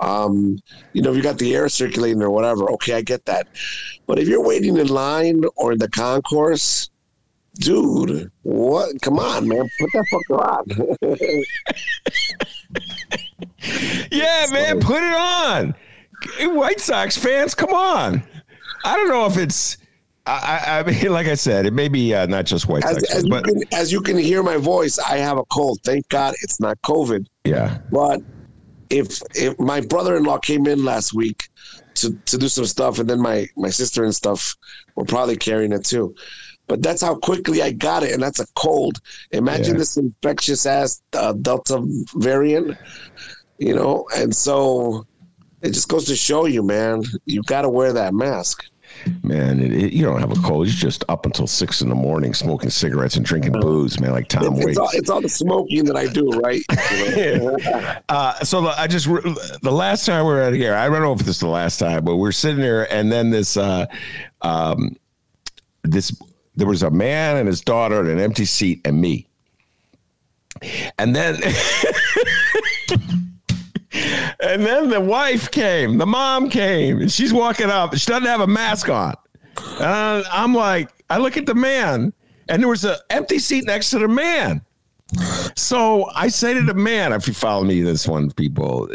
you know, if you got the air circulating or whatever, okay, I get that. But if you're waiting in line or in the concourse, dude, what? Come on, man, put that fucker on. Yeah, man, put it on. White Sox fans, come on. I don't know if it's. I mean, like I said, it may be not just White Sox, but as you can hear my voice, I have a cold. Thank God it's not COVID. Yeah, but. If my brother-in-law came in last week to do some stuff, and then my sister and stuff were probably carrying it too. But that's how quickly I got it, and that's a cold. Imagine this infectious-ass Delta variant, you know? And so it just goes to show you, man, you got to wear that mask. Man, you don't have a cold. You're just up until 6 in the morning smoking cigarettes and drinking booze, man, like Tom Waits. It's all the smoking that I do, right? The last time we were out here, I don't know if this is the last time, but we're sitting here, and then there was a man and his daughter in an empty seat and me. And then... And then the wife came, the mom came, and she's walking up. She doesn't have a mask on. And I'm like, I look at the man, and there was an empty seat next to the man. So I say to the man, if you follow me, this one, people,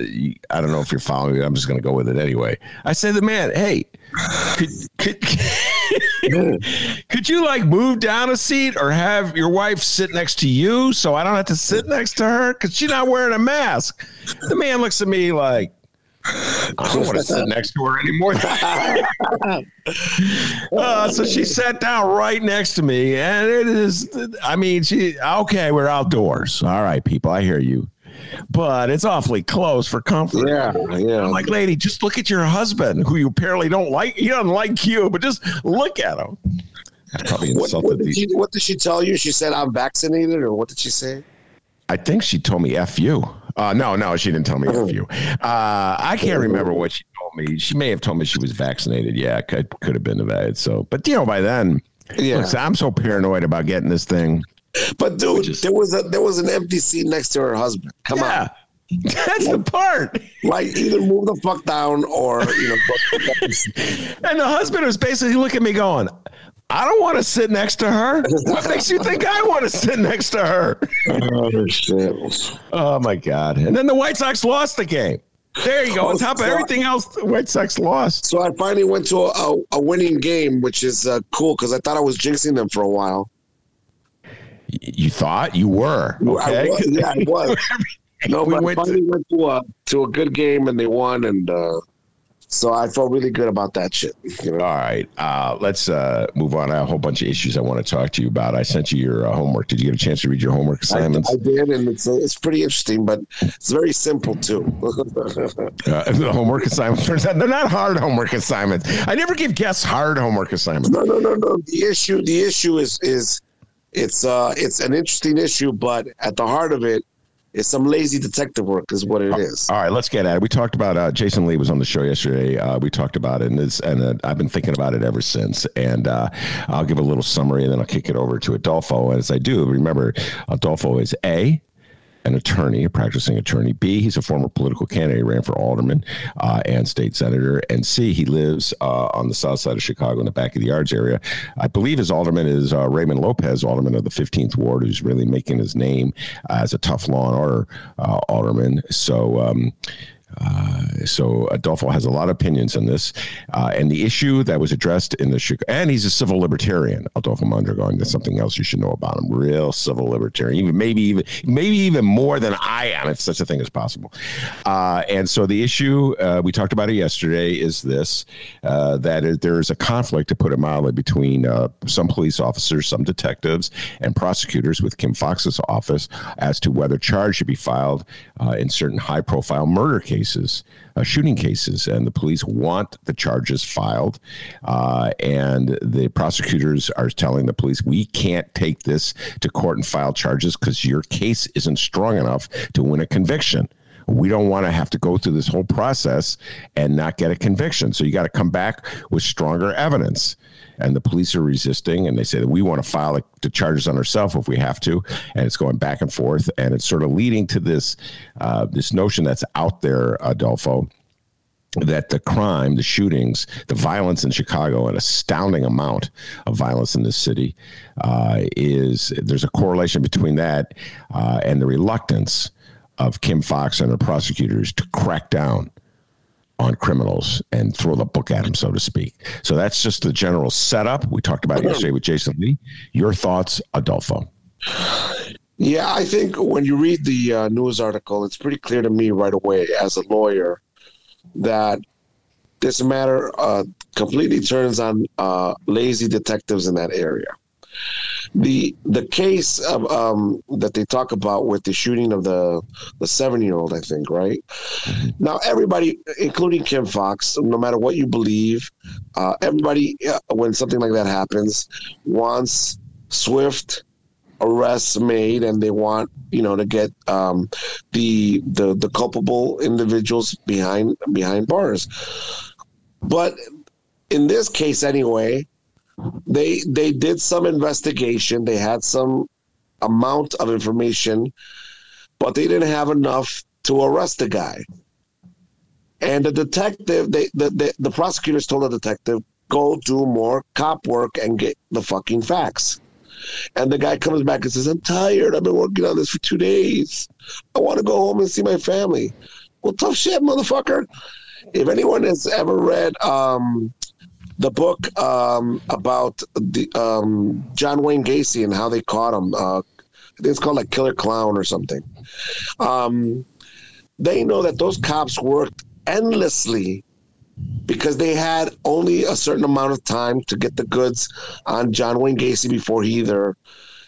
I don't know if you're following me. I'm just going to go with it anyway. I say to the man, hey, could you like move down a seat or have your wife sit next to you so I don't have to sit next to her? Because she's not wearing a mask. The man looks at me like, I don't want to sit next to her anymore. So she sat down right next to me, and it is, I mean, we're outdoors. All right, people, I hear you. But it's awfully close for comfort. Yeah. I'm like, lady, just look at your husband, who you apparently don't like. He doesn't like you, but just look at him. What did she tell you? She said, I'm vaccinated, or what did she say? I think she told me F you. No, she didn't tell me F you. I can't remember what she told me. She may have told me she was vaccinated. Yeah, could have been that. So, but you know, by then, look, I'm so paranoid about getting this thing. But dude, there was an empty seat next to her husband. Come on. That's the part. Like, either move the fuck down or, you know. And the husband was basically looking at me going, I don't want to sit next to her. What makes you think I want to sit next to her? Oh, shit. Oh, my God. And then the White Sox lost the game. There you go. On top of everything else, the White Sox lost. So I finally went to a winning game, which is cool because I thought I was jinxing them for a while. You thought you were. Okay. I was, yeah, I was. No, but I finally went to a good game and they won, and so I felt really good about that shit. You know? All right. Let's move on. I have a whole bunch of issues I want to talk to you about. I sent you your homework. Did you get a chance to read your homework assignments? I did, and it's pretty interesting, but it's very simple, too. The homework assignments, turns out they're not hard homework assignments. I never give guests hard homework assignments. No. The issue is it's an interesting issue, but at the heart of it, it's some lazy detective work is what it is. All right, let's get at it. We talked about Jason Lee was on the show yesterday. We talked about it, and I've been thinking about it ever since. And I'll give a little summary, and then I'll kick it over to Adolfo. And as I do, remember, Adolfo is an attorney, a practicing attorney. B, he's a former political candidate. He ran for alderman and state senator. And C, he lives on the south side of Chicago in the back of the Yards area. I believe his alderman is Raymond Lopez, alderman of the 15th Ward, who's really making his name as a tough law and order alderman. So Adolfo has a lot of opinions on this, and the issue that was addressed in the Chicago, and he's a civil libertarian, Adolfo Mondragon. That's something else you should know about him. Real civil libertarian, maybe even more than I am, if such a thing is possible. And so the issue we talked about it yesterday is this: that there is a conflict, to put it mildly, between some police officers, some detectives, and prosecutors with Kim Fox's office as to whether charge should be filed in certain high-profile murder cases. Shooting cases, and the police want the charges filed, and the prosecutors are telling the police, we can't take this to court and file charges because your case isn't strong enough to win a conviction. We don't want to have to go through this whole process and not get a conviction. So you got to come back with stronger evidence. And the police are resisting, and they say that we want to file the charges on ourselves if we have to, and it's going back and forth, and it's sort of leading to this this notion that's out there, Adolfo, that the crime, the shootings, the violence in Chicago, an astounding amount of violence in this city, there's a correlation between that and the reluctance of Kim Fox and her prosecutors to crack down on criminals and throw the book at him, so to speak. So that's just the general setup. We talked about it yesterday with Jason Lee. Your thoughts, Adolfo? Yeah, I think when you read the news article, it's pretty clear to me right away as a lawyer that this matter completely turns on lazy detectives in that area. The case of, that they talk about with the shooting of the 7-year-old, I think, right? Mm-hmm. Now, everybody, including Kim Fox, no matter what you believe, everybody, when something like that happens, wants swift arrests made, and they want, to get the culpable individuals behind bars. But in this case, anyway, They did some investigation. They had some amount of information, but they didn't have enough to arrest the guy. And the detective, the prosecutors told the detective, go do more cop work and get the fucking facts. And the guy comes back and says, I'm tired. I've been working on this for 2 days. I want to go home and see my family. Well, tough shit, motherfucker. If anyone has ever read the book about John Wayne Gacy and how they caught him. I think it's called like Killer Clown or something. They know that those cops worked endlessly because they had only a certain amount of time to get the goods on John Wayne Gacy before he either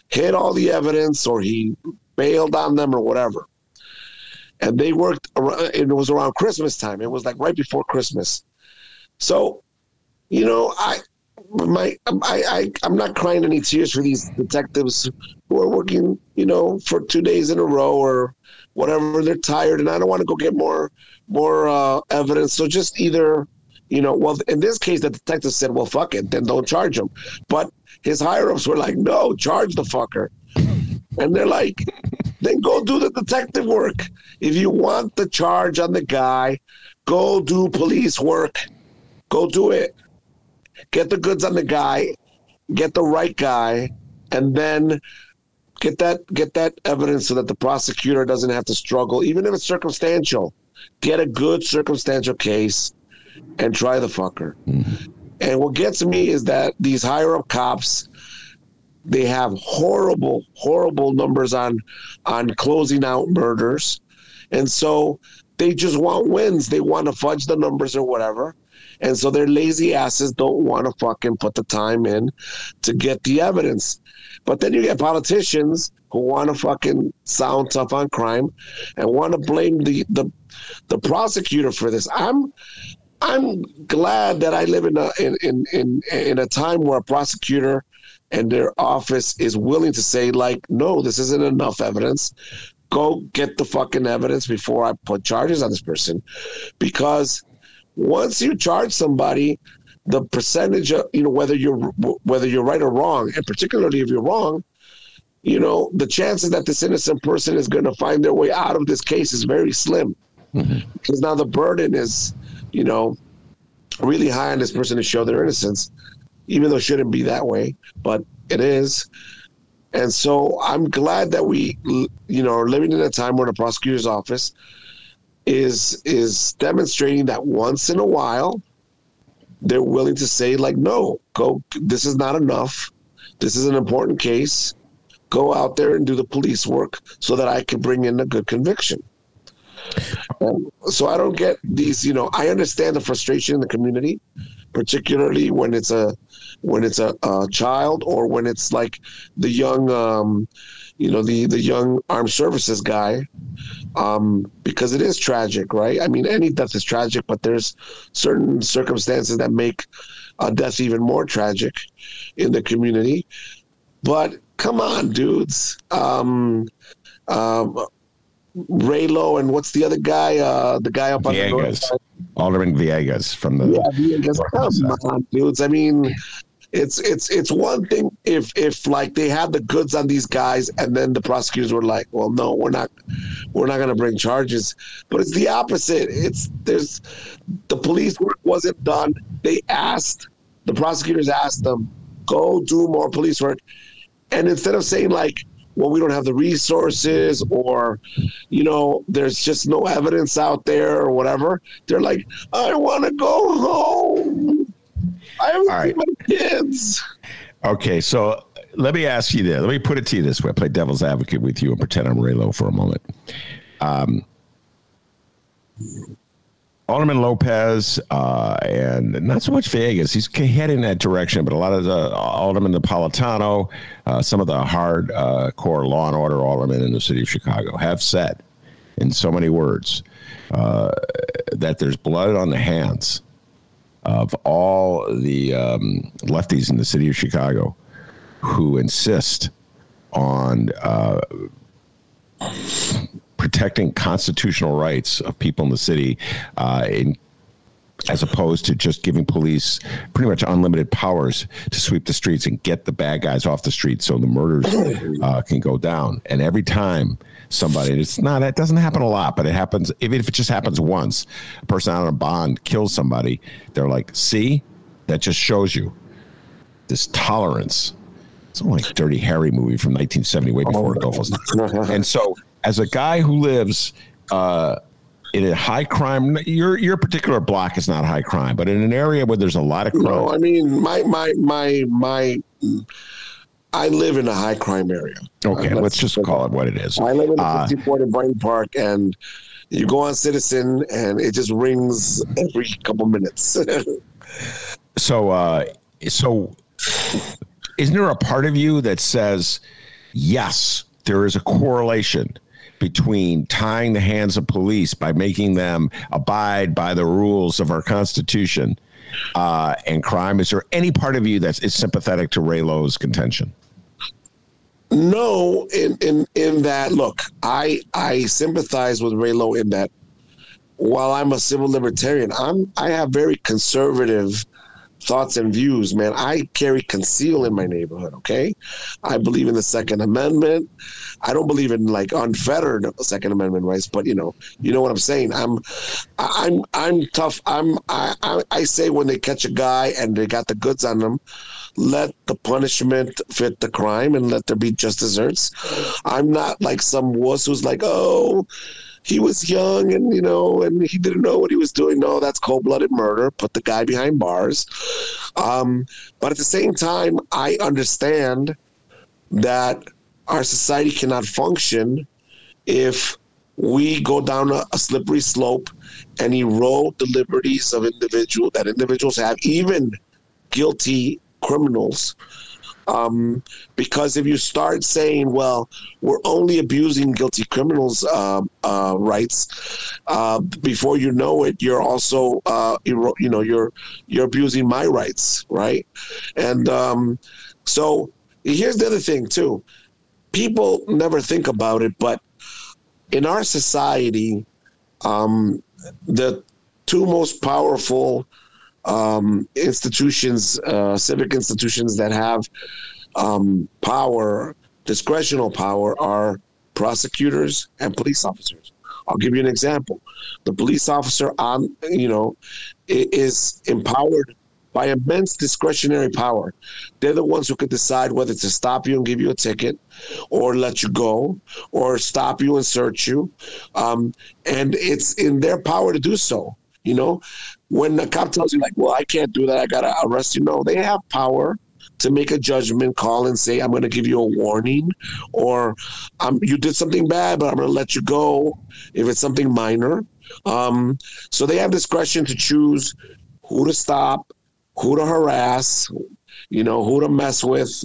hid all the evidence or he bailed on them or whatever. And they worked, it was around Christmas time. It was like right before Christmas. So, I'm not crying any tears for these detectives who are working, for 2 days in a row or whatever. They're tired, and I don't want to go get more evidence. So just either, well, in this case, the detective said, well, fuck it, then don't charge him. But his higher-ups were like, no, charge the fucker. And they're like, then go do the detective work. If you want the charge on the guy, go do police work. Go do it. Get the goods on the guy, get the right guy, and then get that evidence so that the prosecutor doesn't have to struggle, even if it's circumstantial. Get a good circumstantial case and try the fucker. Mm-hmm. And what gets me is that these higher-up cops, they have horrible, horrible numbers on closing out murders. And so they just want wins. They want to fudge the numbers or whatever. And so their lazy asses don't want to fucking put the time in to get the evidence. But then you get politicians who want to fucking sound tough on crime and want to blame the prosecutor for this. I'm glad that I live in a time where a prosecutor and their office is willing to say, like, no, this isn't enough evidence. Go get the fucking evidence before I put charges on this person. Because once you charge somebody, the percentage of, you know, whether you're right or wrong, and particularly if you're wrong, you know, the chances that this innocent person is going to find their way out of this case is very slim. Mm-hmm. Because now the burden is, you know, really high on this person to show their innocence, even though it shouldn't be that way, but it is. And so I'm glad that we, you know, are living in a time where the prosecutor's office is demonstrating that once in a while, they're willing to say, like, no, go, this is not enough. This is an important case. Go out there and do the police work so that I can bring in a good conviction. So I don't get these, you know, I understand the frustration in the community, particularly when it's a child, or when it's like the young, you know, the young armed services guy, because it is tragic, right? I mean, any death is tragic, but there's certain circumstances that make a death even more tragic in the community. But come on, dudes. Raylo and what's the other guy? The guy up on Villegas. The north side? Alderman Villegas from the Villegas. Come on, dudes. I mean, it's one thing if like they had the goods on these guys, and then the prosecutors were like, well, no, we're not going to bring charges. But it's the opposite. There's the police work wasn't done. The prosecutors asked them, go do more police work, and instead of saying like, well, we don't have the resources, or, you know, there's just no evidence out there or whatever. They're like, I want to go home. I haven't seen my kids. Okay, so let me ask you this. Let me put it to you this way. Play devil's advocate with you and pretend I'm Raylo for a moment. Alderman Lopez, and not so much Vegas. He's heading in that direction, but a lot of the Alderman Napolitano, some of the hard core law and order aldermen in the city of Chicago have said in so many words that there's blood on the hands of all the lefties in the city of Chicago who insist on protecting constitutional rights of people in the city, as opposed to just giving police pretty much unlimited powers to sweep the streets and get the bad guys off the streets so the murders can go down. And every time somebody, it doesn't happen a lot, but it happens, even if it just happens once, a person out on a bond kills somebody, they're like, see, that just shows you this tolerance. It's only like Dirty Harry movie from 1970, way before it goes. And so, as a guy who lives in a high crime, your particular block is not high crime, but in an area where there's a lot of crime. No, I mean, I live in a high crime area. Okay, let's just call it what it is. I live in the 54th in Brighton Park, and you go on Citizen, and it just rings every couple minutes. So, isn't there a part of you that says, yes, there is a correlation between tying the hands of police by making them abide by the rules of our Constitution and crime? Is there any part of you that is sympathetic to Raylo's contention? No, in that, look, I sympathize with Raylo in that while I'm a civil libertarian, I have very conservative thoughts and views, man. I carry conceal in my neighborhood, okay? I believe in the Second Amendment. I don't believe in like unfettered Second Amendment rights, but you know what I'm saying. I'm tough. I say when they catch a guy and they got the goods on them, let the punishment fit the crime and let there be just desserts. I'm not like some wuss who's like, oh, he was young and, and he didn't know what he was doing. No, that's cold-blooded murder. Put the guy behind bars. But at the same time, I understand that our society cannot function if we go down a slippery slope and erode the liberties of individuals have, even guilty criminals. Because if you start saying, well, we're only abusing guilty criminals' rights, before you know it, you're also, you're abusing my rights, right? And so here's the other thing, too. People never think about it, but in our society, the two most powerful institutions, civic institutions that have power, discretional power, are prosecutors and police officers. I'll give you an example. The police officer, is empowered by immense discretionary power. They're the ones who could decide whether to stop you and give you a ticket, or let you go, or stop you and search you, and it's in their power to do so. When the cop tells you, like, well, I can't do that, I got to arrest you. No, they have power to make a judgment call and say, I'm going to give you a warning, or you did something bad, but I'm going to let you go if it's something minor. So they have discretion to choose who to stop, who to harass, who to mess with.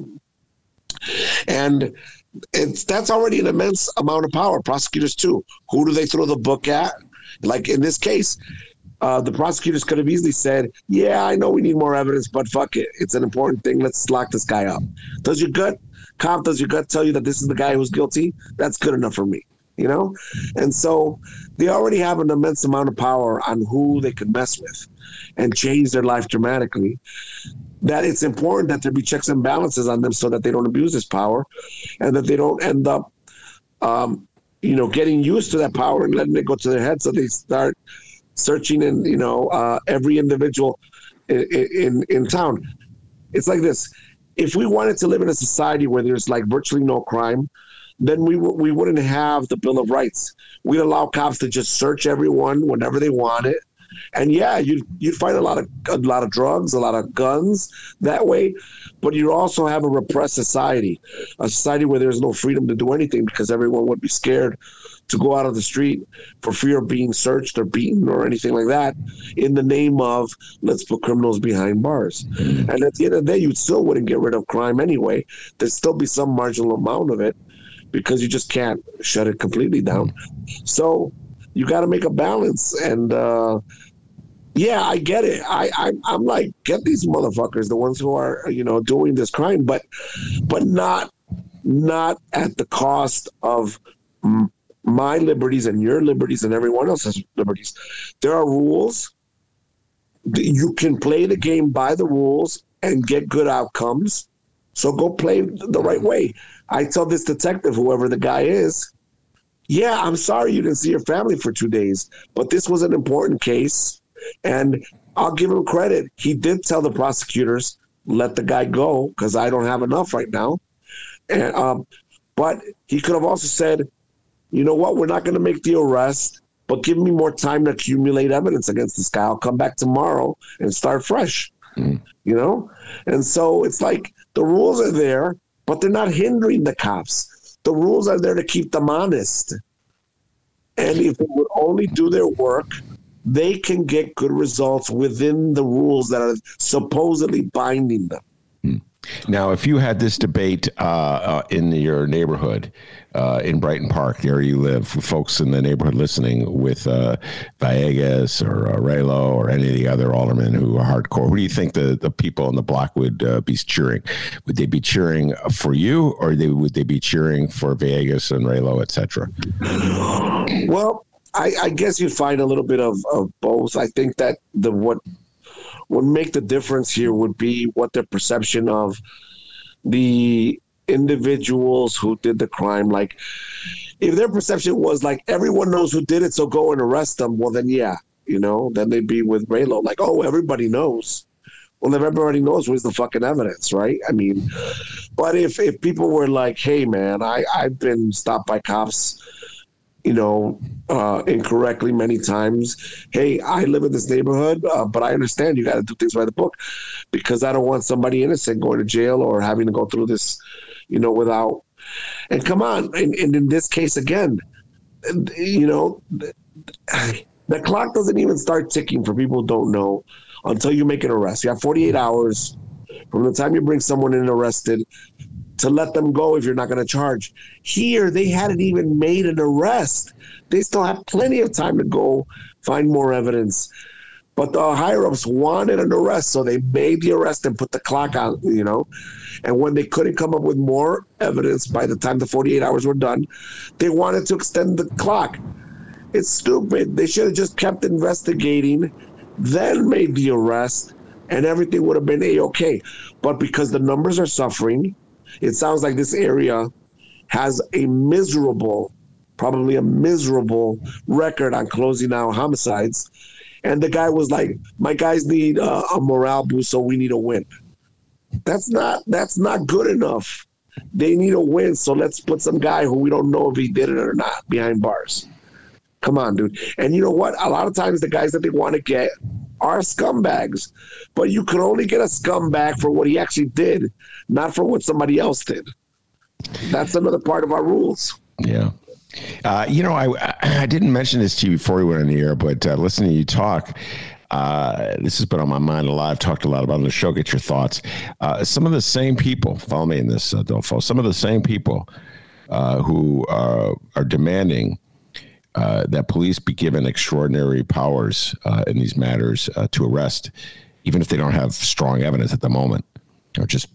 And that's already an immense amount of power. Prosecutors, too. Who do they throw the book at? Like in this case, the prosecutors could have easily said, yeah, I know we need more evidence, but fuck it. It's an important thing. Let's lock this guy up. Does your gut tell you that this is the guy who's guilty? That's good enough for me, And so they already have an immense amount of power on who they could mess with and change their life dramatically, that it's important that there be checks and balances on them so that they don't abuse this power and that they don't end up, getting used to that power and letting it go to their head, so they start searching in, every individual in town. It's like this. If we wanted to live in a society where there's like virtually no crime, then we wouldn't have the Bill of Rights. We'd allow cops to just search everyone whenever they want it. And yeah, you'd find a lot of drugs, a lot of guns that way, but you also have a repressed society, a society where there's no freedom to do anything because everyone would be scared to go out on the street for fear of being searched or beaten or anything like that, in the name of let's put criminals behind bars. And at the end of the day, you still wouldn't get rid of crime anyway. There'd still be some marginal amount of it because you just can't shut it completely down. So you got to make a balance. And yeah, I get it. I'm like, get these motherfuckers, the ones who are, doing this crime, but not at the cost of my liberties and your liberties and everyone else's liberties. There are rules. You can play the game by the rules and get good outcomes. So go play the right way. I tell this detective, whoever the guy is, yeah, I'm sorry you didn't see your family for 2 days, but this was an important case. And I'll give him credit. He did tell the prosecutors, let the guy go because I don't have enough right now. And but he could have also said, you know what, we're not going to make the arrest, but give me more time to accumulate evidence against this guy. I'll come back tomorrow and start fresh, And so it's like the rules are there, but they're not hindering the cops. The rules are there to keep them honest. And if they would only do their work, they can get good results within the rules that are supposedly binding them. Now, if you had this debate in your neighborhood, in Brighton Park, where you live, for folks in the neighborhood listening, with Villegas or Raylo or any of the other aldermen who are hardcore, who do you think the people on the block would be cheering? Would they be cheering for you, or would they be cheering for Villegas and Raylo, et cetera? Well, I guess you find a little bit of both. I think that the what would make the difference here would be what their perception of the individuals who did the crime. Like, if their perception was like, everyone knows who did it, so go and arrest them, well, then, yeah, you know, then they'd be with Raylo. Like, oh, everybody knows. Well, if everybody knows, where's the fucking evidence, right? I mean, but if people were like, hey, man, I've been stopped by cops, you know, incorrectly many times. Hey, I live in this neighborhood, but I understand you got to do things by the book because I don't want somebody innocent going to jail or having to go through this, you know, without. And come on. And in this case, again, you know, the clock doesn't even start ticking for people who don't know until you make an arrest. You have 48 hours from the time you bring someone in arrested to let them go if you're not going to charge. Here, they hadn't even made an arrest. They still have plenty of time to go find more evidence. But the higher-ups wanted an arrest, so they made the arrest and put the clock on, you know. And when they couldn't come up with more evidence by the time the 48 hours were done, they wanted to extend the clock. It's stupid. They should have just kept investigating, then made the arrest, and everything would have been A-okay. But because the numbers are suffering, it sounds like this area has a miserable, probably a miserable record on closing out homicides. And the guy was like, my guys need a morale boost, so we need a win. That's not good enough. They need a win, so let's put some guy who we don't know if he did it or not behind bars. Come on, dude. And you know what? A lot of times the guys that they want to get are scumbags. But you can only get a scumbag for what he actually did, not for what somebody else did. That's another part of our rules. Yeah. You know, I didn't mention this to you before we went on the air, but listening to you talk, this has been on my mind a lot. I've talked a lot about it on the show. Get your thoughts. Some of the same people, follow me in this, Adolfo, some of the same people who are demanding that police be given extraordinary powers in these matters to arrest, even if they don't have strong evidence at the moment, or just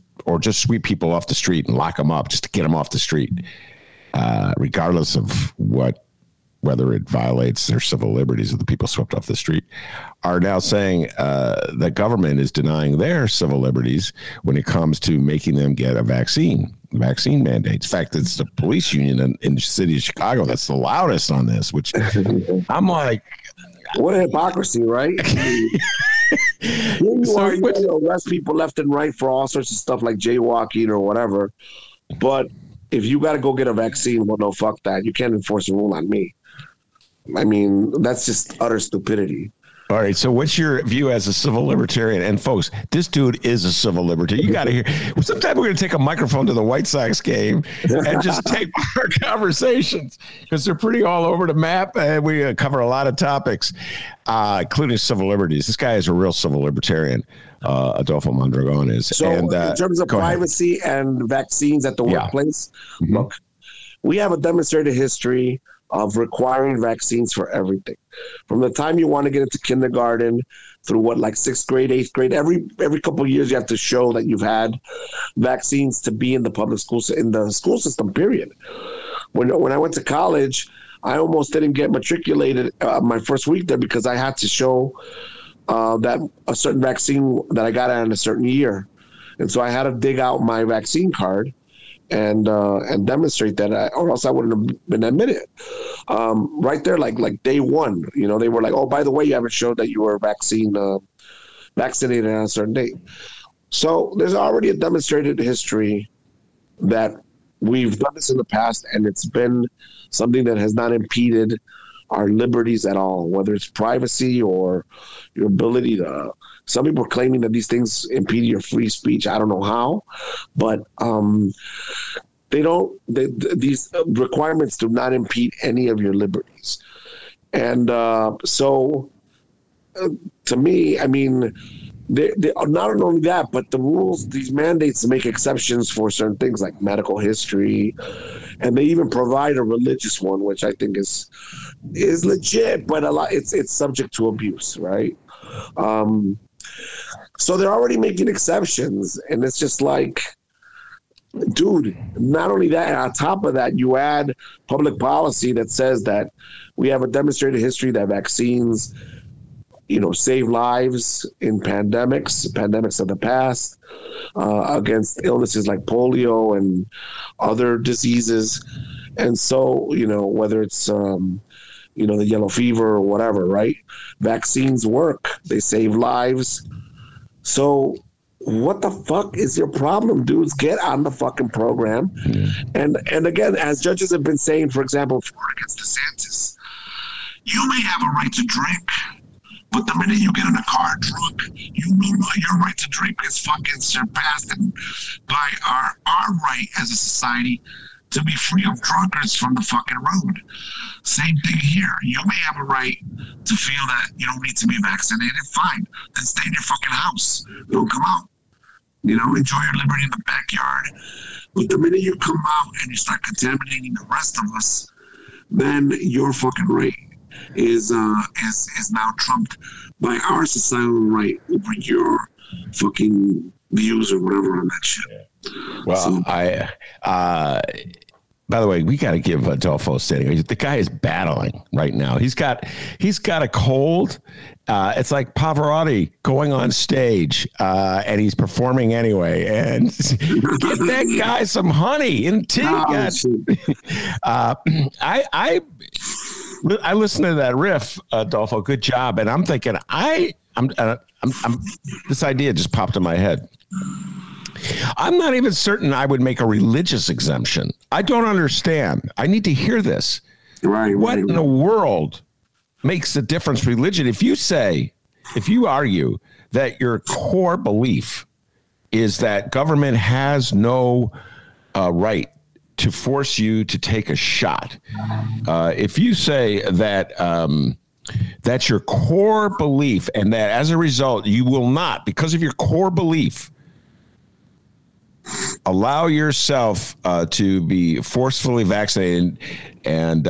sweep people off the street and lock them up just to get them off the street, regardless of whether it violates their civil liberties of the people swept off the street, are now saying that government is denying their civil liberties when it comes to making them get a vaccine mandates. In fact, it's the police union in the city of Chicago that's the loudest on this, which I'm like, what a hypocrisy, right? Sorry, you arrest people left and right for all sorts of stuff like jaywalking or whatever, but if you got to go get a vaccine, well, no, fuck that. You can't enforce a rule on me. I mean, that's just utter stupidity. All right. So what's your view as a civil libertarian? And folks, this dude is a civil libertarian. You got to hear. Sometime we're going to take a microphone to the White Sox game and just tape our conversations because they're pretty all over the map. And we cover a lot of topics, including civil liberties. This guy is a real civil libertarian. Adolfo Mondragon is. So and, in terms of privacy and vaccines at the workplace, look, we have a demonstrated history of requiring vaccines for everything. From the time you want to get into kindergarten through like 6th grade, 8th grade, every couple of years you have to show that you've had vaccines to be in the public schools, in the school system, period. When I went to college, I almost didn't get matriculated my first week there because I had to show that a certain vaccine that I got in a certain year. And so I had to dig out my vaccine card and demonstrate that, or else I wouldn't have been admitted. Right there, like day one, you know, they were like, oh, by the way, you haven't showed that you were vaccinated on a certain date. So there's already a demonstrated history that we've done this in the past, and it's been something that has not impeded our liberties at all, whether it's privacy or your ability to. Some people are claiming that these things impede your free speech. I don't know how, but they don't. These requirements do not impede any of your liberties. And so to me, I mean, they are not only that, but the rules, these mandates make exceptions for certain things like medical history, and they even provide a religious one, which I think is legit, but a lot it's subject to abuse, right? So they're already making exceptions, and it's just like, dude, not only that, on top of that, you add public policy that says that we have a demonstrated history that vaccines you know, save lives in pandemics of the past, against illnesses like polio and other diseases. And so, you know, whether it's, you know, the yellow fever or whatever, right? Vaccines work. They save lives. So what the fuck is your problem, dudes? Get on the fucking program. Yeah. And again, as judges have been saying, for example, for against DeSantis, you may have a right to drink, but the minute you get in a car drunk, you know your right to drink is fucking surpassed by our right as a society to be free of drunkards from the fucking road. Same thing here. You may have a right to feel that you don't need to be vaccinated. Fine. Then stay in your fucking house. Don't come out. You know, enjoy your liberty in the backyard. But the minute you come out and you start contaminating the rest of us, then your fucking right is now trumped by our societal right over your fucking views or whatever on that shit. Well, so, by the way, we got to give Adolfo a standing. The guy is battling right now. He's got a cold. It's like Pavarotti going on stage, and he's performing anyway. And give that guy some honey and tea. I listened to that riff, Adolfo. Good job. And I'm thinking, this idea just popped in my head. I'm not even certain I would make a religious exemption. I don't understand. I need to hear this. Right, what in the world makes the difference? Religion. If you argue that your core belief is that government has no right to force you to take a shot, if you say that that's your core belief and that as a result you will not, because of your core belief, allow yourself to be forcefully vaccinated, and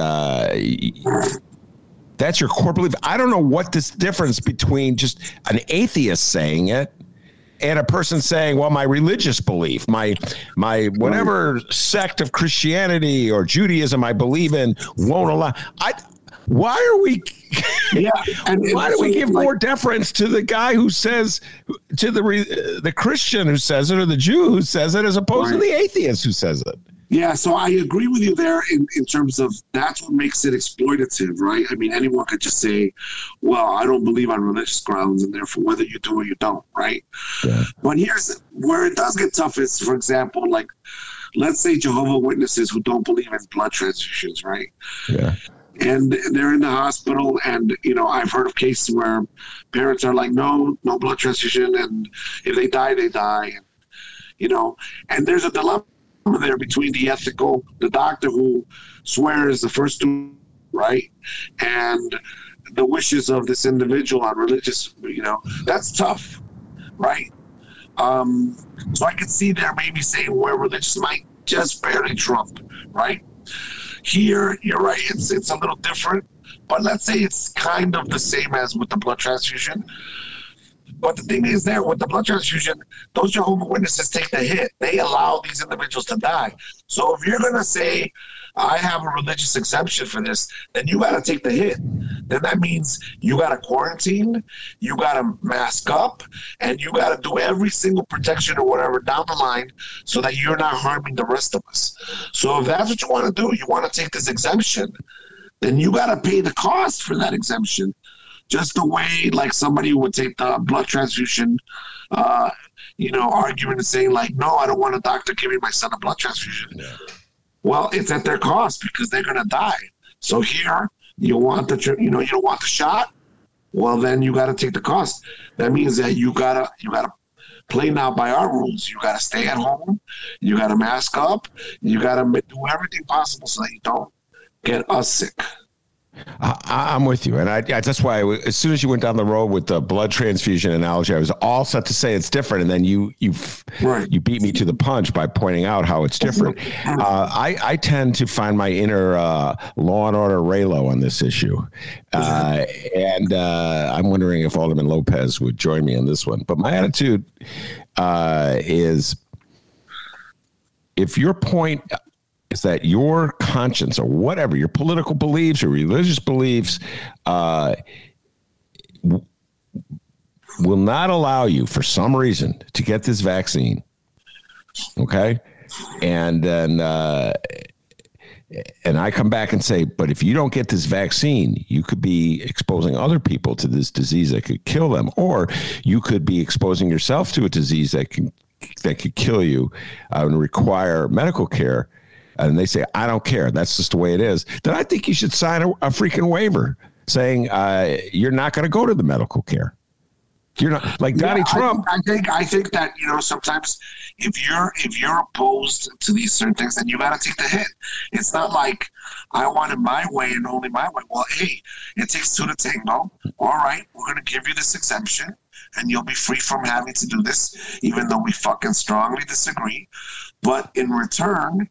that's your core belief. I don't know what this difference between just an atheist saying it and a person saying, well, my religious belief, my whatever sect of Christianity or Judaism I believe in won't allow. Why are we? Yeah, and why do we give more deference to the guy who says, to the Christian who says it, or the Jew who says it, as opposed to the atheist who says it? Yeah, so I agree with you there in terms of that's what makes it exploitative, right? I mean, anyone could just say, well, I don't believe on religious grounds, and therefore whether you do or you don't, right? Yeah. But here's where it does get tough is, for example, like, let's say Jehovah's Witnesses who don't believe in blood transfusions, right? Yeah. And they're in the hospital, and, you know, I've heard of cases where parents are like, no blood transfusion, and if they die, they die. And, you know, and there's a dilemma there between the doctor who swears the first two, right, and the wishes of this individual on religious, you know, that's tough, right? So I could see there maybe saying where religious might just barely trump, right? Here, you're right, it's a little different, but let's say it's kind of the same as with the blood transfusion. But the thing is there, with the blood transfusion, those Jehovah's Witnesses take the hit. They allow these individuals to die. So if you're going to say, I have a religious exemption for this, then you got to take the hit. Then that means you got to quarantine, you got to mask up, and you got to do every single protection or whatever down the line so that you're not harming the rest of us. So if that's what you want to do, you want to take this exemption, then you got to pay the cost for that exemption. Just the way, like, somebody would take the blood transfusion, you know, argument and saying, like, no, I don't want a doctor giving my son a blood transfusion. Yeah. Well, it's at their cost because they're going to die. So here, you don't want the shot. Well, then you got to take the cost. That means that you got to play now by our rules. You got to stay at home. You got to mask up. You got to do everything possible so that you don't get us sick. I'm with you. And that's why as soon as you went down the road with the blood transfusion analogy, I was all set to say it's different. And then you beat me to the punch by pointing out how it's different. I tend to find my inner Law and Order Raylo on this issue. And I'm wondering if Alderman Lopez would join me on this one. But my attitude is, if your point is that your conscience or whatever, your political beliefs or religious beliefs will not allow you for some reason to get this vaccine. Okay. And then, and I come back and say, but if you don't get this vaccine, you could be exposing other people to this disease that could kill them, or you could be exposing yourself to a disease that can, that could kill you and require medical care. And they say, I don't care. That's just the way it is. Then I think you should sign a freaking waiver saying you're not going to go to the medical care. You're not like Donnie Trump. I think that, you know, sometimes if you're opposed to these certain things, then you got to take the hit. It's not like I want it my way and only my way. Well, hey, it takes two to tango. All right, we're going to give you this exemption, and you'll be free from having to do this, even though we fucking strongly disagree. But in return,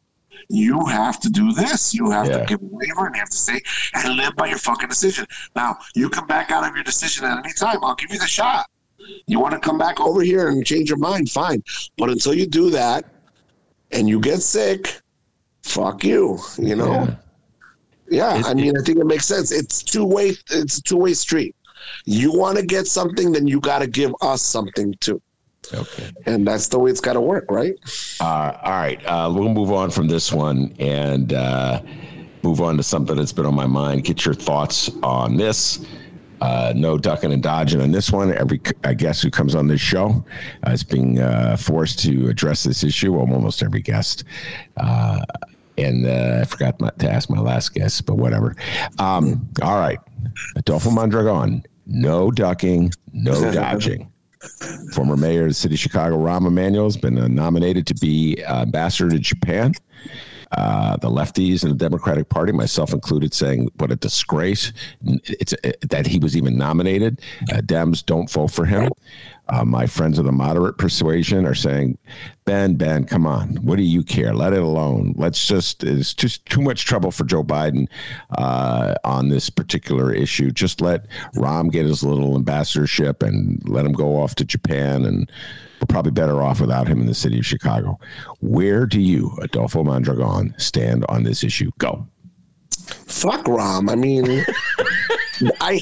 you have to do this. You have to give a waiver, and you have to say and live by your fucking decision. Now, you come back out of your decision at any time. I'll give you the shot. You want to come back over here and change your mind, fine. But until you do that and you get sick, fuck you, you know? Yeah, I mean, I think it makes sense. It's a two-way street. You want to get something, then you got to give us something too. Okay. And that's the way it's got to work, right? All right. We'll move on from this one and move on to something that's been on my mind. Get your thoughts on this. No ducking and dodging on this one. Every guest who comes on this show is being forced to address this issue. Well, almost every guest. And I forgot to ask my last guest, but whatever. All right. Adolfo Mondragon. No ducking, no dodging. Former mayor of the city of Chicago, Rahm Emanuel, has been nominated to be ambassador to Japan. The lefties in the Democratic Party, myself included, saying what a disgrace that he was even nominated. Dems don't vote for him. My friends of the moderate persuasion are saying, Ben, come on. What do you care? Let it alone. It's just too much trouble for Joe Biden on this particular issue. Just let Rahm get his little ambassadorship and let him go off to Japan, and we're probably better off without him in the city of Chicago. Where do you, Adolfo Mondragon, stand on this issue? Go. Fuck Rahm. I mean, I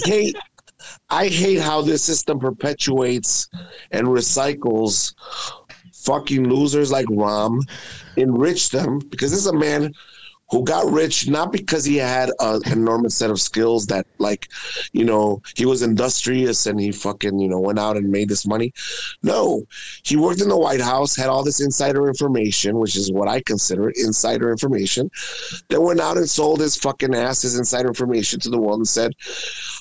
hate how this system perpetuates and recycles fucking losers like Rahm, enrich them, because this is a man who got rich not because he had an enormous set of skills that, like, you know, he was industrious and he fucking, you know, went out and made this money. No, he worked in the White House, had all this insider information, which is what I consider insider information, that went out and sold his fucking ass, his insider information to the world and said,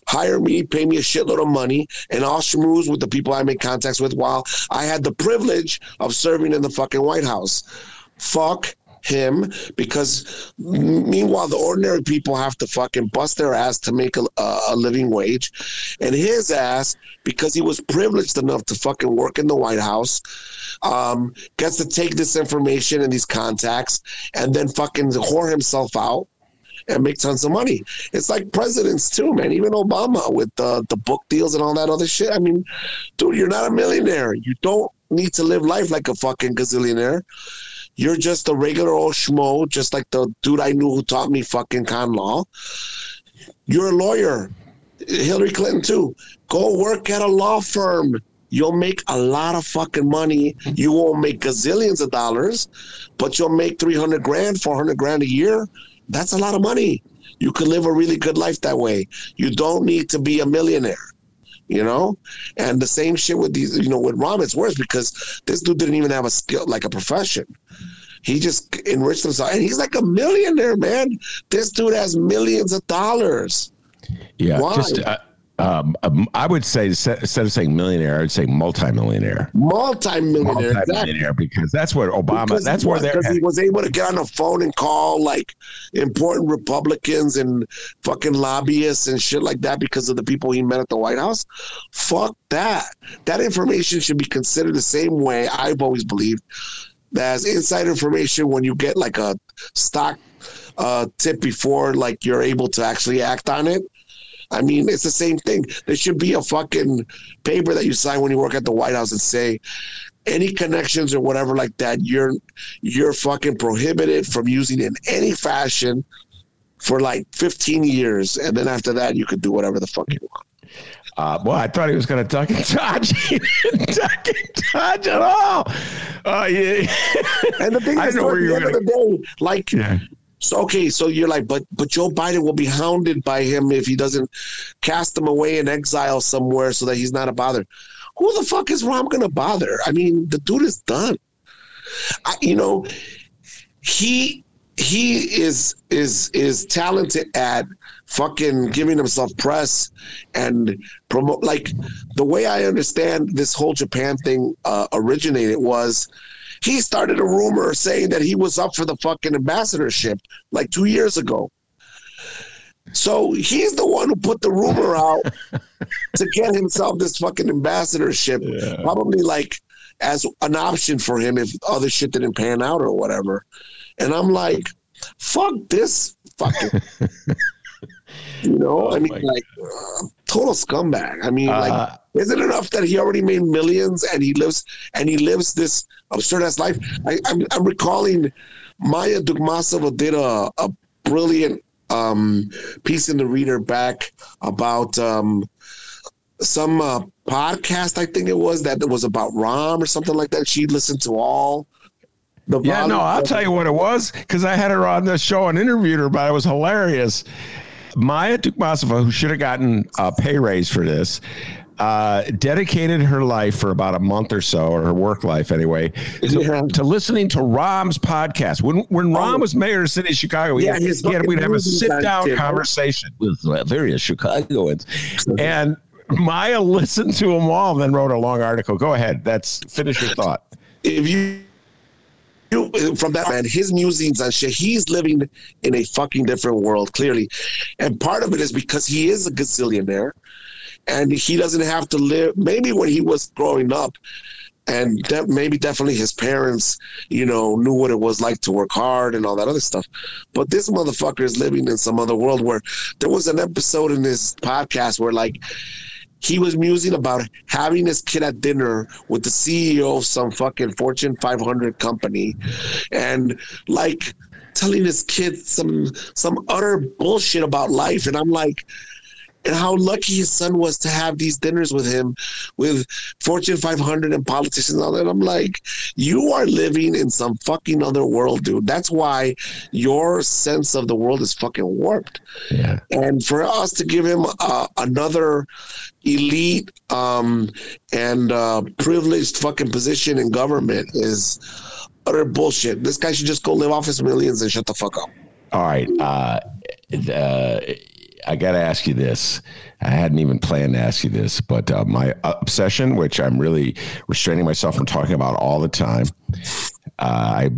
hire me, pay me a shitload of money, and I'll schmooze with the people I make contacts with while I had the privilege of serving in the fucking White House. Fuck him, because meanwhile the ordinary people have to fucking bust their ass to make a living wage, and his ass, because he was privileged enough to fucking work in the White House, gets to take this information and these contacts and then fucking whore himself out and make tons of money. It's like presidents too, man. Even Obama with the book deals and all that other shit. I mean, dude, you're not a millionaire. You don't need to live life like a fucking gazillionaire. You're just a regular old schmo, just like the dude I knew who taught me fucking con law. You're a lawyer. Hillary Clinton, too. Go work at a law firm. You'll make a lot of fucking money. You won't make gazillions of dollars, but you'll make $300,000, $400,000 a year. That's a lot of money. You can live a really good life that way. You don't need to be a millionaire. You know, and the same shit with these, you know, with Rahm, it's worse because this dude didn't even have a skill, like a profession. He just enriched himself, and he's like a millionaire, man. This dude has millions of dollars. Yeah, why? I would say, instead of saying millionaire, I'd say multimillionaire. Multimillionaire, because that's what Obama, because he was able to get on the phone and call like important Republicans and fucking lobbyists and shit like that because of the people he met at the White House. Fuck that. That information should be considered the same way I've always believed as inside information when you get like a stock tip before like you're able to actually act on it. I mean, it's the same thing. There should be a fucking paper that you sign when you work at the White House and say, any connections or whatever like that, you're fucking prohibited from using in any fashion for like 15 years. And then after that, you could do whatever the fuck you want. Well, I thought he was going to duck and dodge. He didn't duck and dodge at all. Yeah. And the thing is, at the end of the day, like, yeah. So, okay, so you're like, but Joe Biden will be hounded by him if he doesn't cast him away in exile somewhere so that he's not a bother. Who the fuck is Rahm going to bother? I mean, the dude is done. He is talented at fucking giving himself press and promote. Like, the way I understand this whole Japan thing originated was he started a rumor saying that he was up for the fucking ambassadorship like 2 years ago. So he's the one who put the rumor out to get himself this fucking ambassadorship, yeah. Probably like as an option for him if other shit didn't pan out or whatever. And I'm like, fuck this fucking, I mean, like, total scumbag. I mean, like, is it enough that he already made millions and he lives this absurd-ass life? I'm recalling Maya Dugmasova did a brilliant piece in the Reader back about some podcast, I think it was, that was about Rahm or something like that. She listened to all. Yeah, no, I'll tell you what it was, because I had her on the show and interviewed her, but it was hilarious. Maya Dugmasova, who should have gotten a pay raise for this, dedicated her life for about a month or so, or her work life anyway, to listening to Rahm's podcast. When Rahm was mayor of City of Chicago, we'd have a sit-down conversation with various Chicagoans. And Maya listened to them all and then wrote a long article. Go ahead. Finish your thought. If you from that man, his musings and shit, he's living in a fucking different world, clearly. And part of it is because he is a gazillionaire and he doesn't have to live. Maybe when he was growing up, and definitely his parents, knew what it was like to work hard and all that other stuff. But this motherfucker is living in some other world where there was an episode in this podcast where, like, he was musing about having his kid at dinner with the CEO of some fucking Fortune 500 company and, like, telling his kid some utter bullshit about life. And I'm like, and how lucky his son was to have these dinners with him, with Fortune 500 and politicians and all that. I'm like, you are living in some fucking other world, dude. That's why your sense of the world is fucking warped. Yeah. And for us to give him another elite and privileged fucking position in government is utter bullshit. This guy should just go live off his millions and shut the fuck up. All right. I got to ask you this. I hadn't even planned to ask you this, but my obsession, which I'm really restraining myself from talking about all the time, I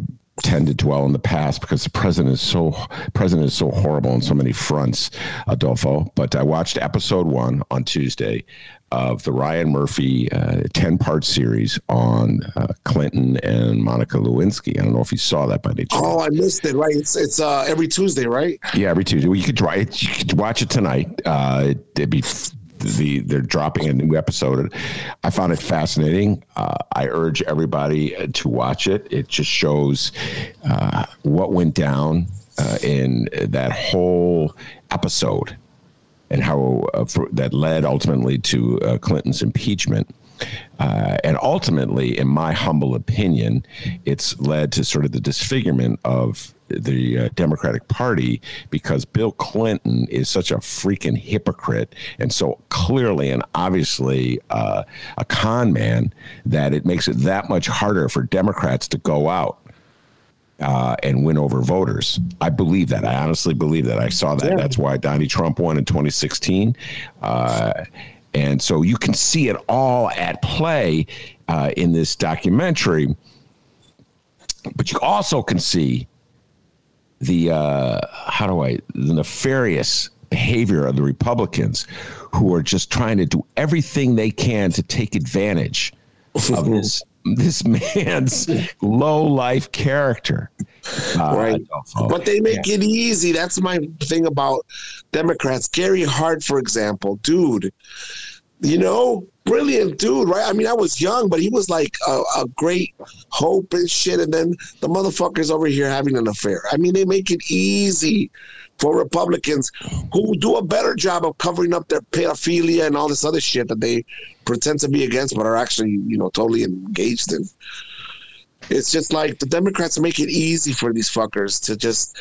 tend to dwell in the past because the president is so horrible on so many fronts, Adolfo. But I watched episode 1 on Tuesday of the Ryan Murphy 10-part series on Clinton and Monica Lewinsky. I don't know if you saw that by any chance. Oh, I missed it. Right, it's every Tuesday, right? Yeah, every Tuesday. Well, you could watch it tonight. They're dropping a new episode. I found it fascinating. I urge everybody to watch it. It just shows what went down in that whole episode and how that led ultimately to Clinton's impeachment. And ultimately, in my humble opinion, it's led to sort of the disfigurement of the Democratic Party, because Bill Clinton is such a freaking hypocrite and so clearly and obviously a con man that it makes it that much harder for Democrats to go out and win over voters. I believe that. I honestly believe that. I saw that. Yeah. That's why Donnie Trump won in 2016. And so you can see it all at play in this documentary, but you also can see the nefarious behavior of the Republicans, who are just trying to do everything they can to take advantage of this man's low life character. Right. But they make it easy. That's my thing about Democrats. Gary Hart, for example, dude, brilliant dude, right? I mean, I was young, but he was like a great hope and shit. And then the motherfuckers over here having an affair. I mean, they make it easy for Republicans who do a better job of covering up their pedophilia and all this other shit that they pretend to be against but are actually, you know, totally engaged in. It's just like the Democrats make it easy for these fuckers to just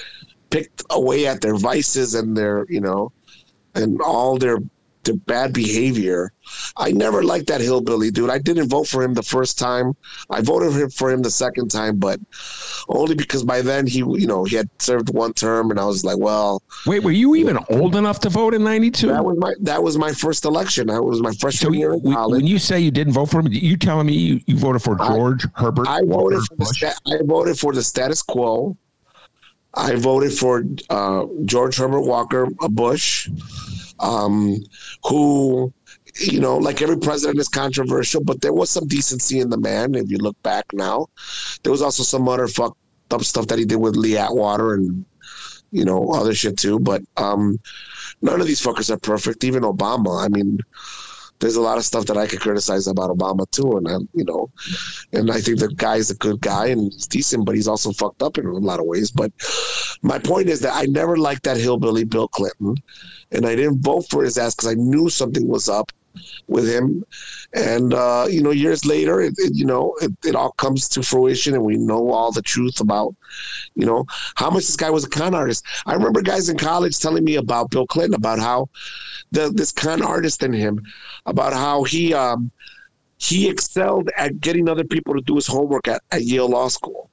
pick away at their vices and their, you know, and all their bad behavior. I never liked that hillbilly dude. I didn't vote for him the first time. I voted for him the second time, but only because by then he, you know, he had served one term, and I was like, well, wait, were you even old enough to vote in '92? That was my first election. That was my freshman year in college. When you say you didn't vote for him, you telling me you voted for George Herbert? I voted for the status quo. I voted for George Herbert Walker Bush, who, you know, like every president is controversial, but there was some decency in the man. If you look back now, there was also some other fucked up stuff that he did with Lee Atwater and, you know, other shit too. But none of these fuckers are perfect. Even Obama. I mean, there's a lot of stuff that I could criticize about Obama too. And, you know, and I think the guy's a good guy and he's decent, but he's also fucked up in a lot of ways. But my point is that I never liked that hillbilly Bill Clinton, and I didn't vote for his ass because I knew something was up with him. And, you know, years later, it all comes to fruition and we know all the truth about, you know, how much this guy was a con artist. I remember guys in college telling me about Bill Clinton, about how this con artist in him, about how he excelled at getting other people to do his homework at Yale Law School.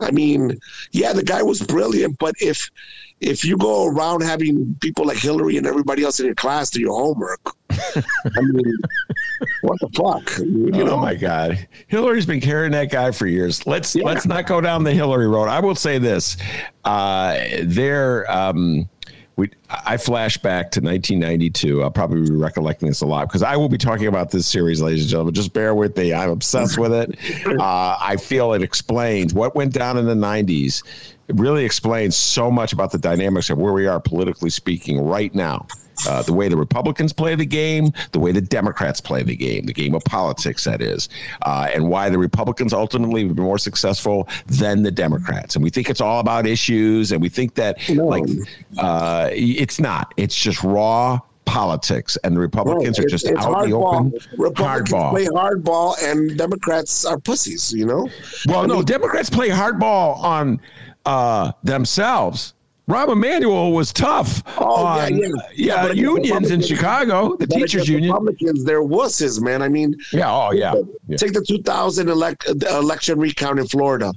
I mean, yeah, the guy was brilliant, but if you go around having people like Hillary and everybody else in your class do your homework, I mean, what the fuck? You know? Oh my God, Hillary's been carrying that guy for years. Let's not go down the Hillary road. I will say this: I flash back to 1992. I'll probably be recollecting this a lot because I will be talking about this series, ladies and gentlemen. Just bear with me. I'm obsessed with it. I feel it explains what went down in the 90s. It really explains so much about the dynamics of where we are politically speaking right now. The way the Republicans play the game, the way the Democrats play the game of politics, that is, and why the Republicans ultimately have been more successful than the Democrats. And we think it's all about issues, and we think that it's not. It's just raw politics, and the Republicans are just out in the open. Republicans play hardball, and Democrats are pussies, you know? Well, Democrats play hardball on themselves. Rahm Emanuel was tough on unions in Chicago, the teachers union. Republicans, they're wusses, man. I mean, take the 2000 election recount in Florida.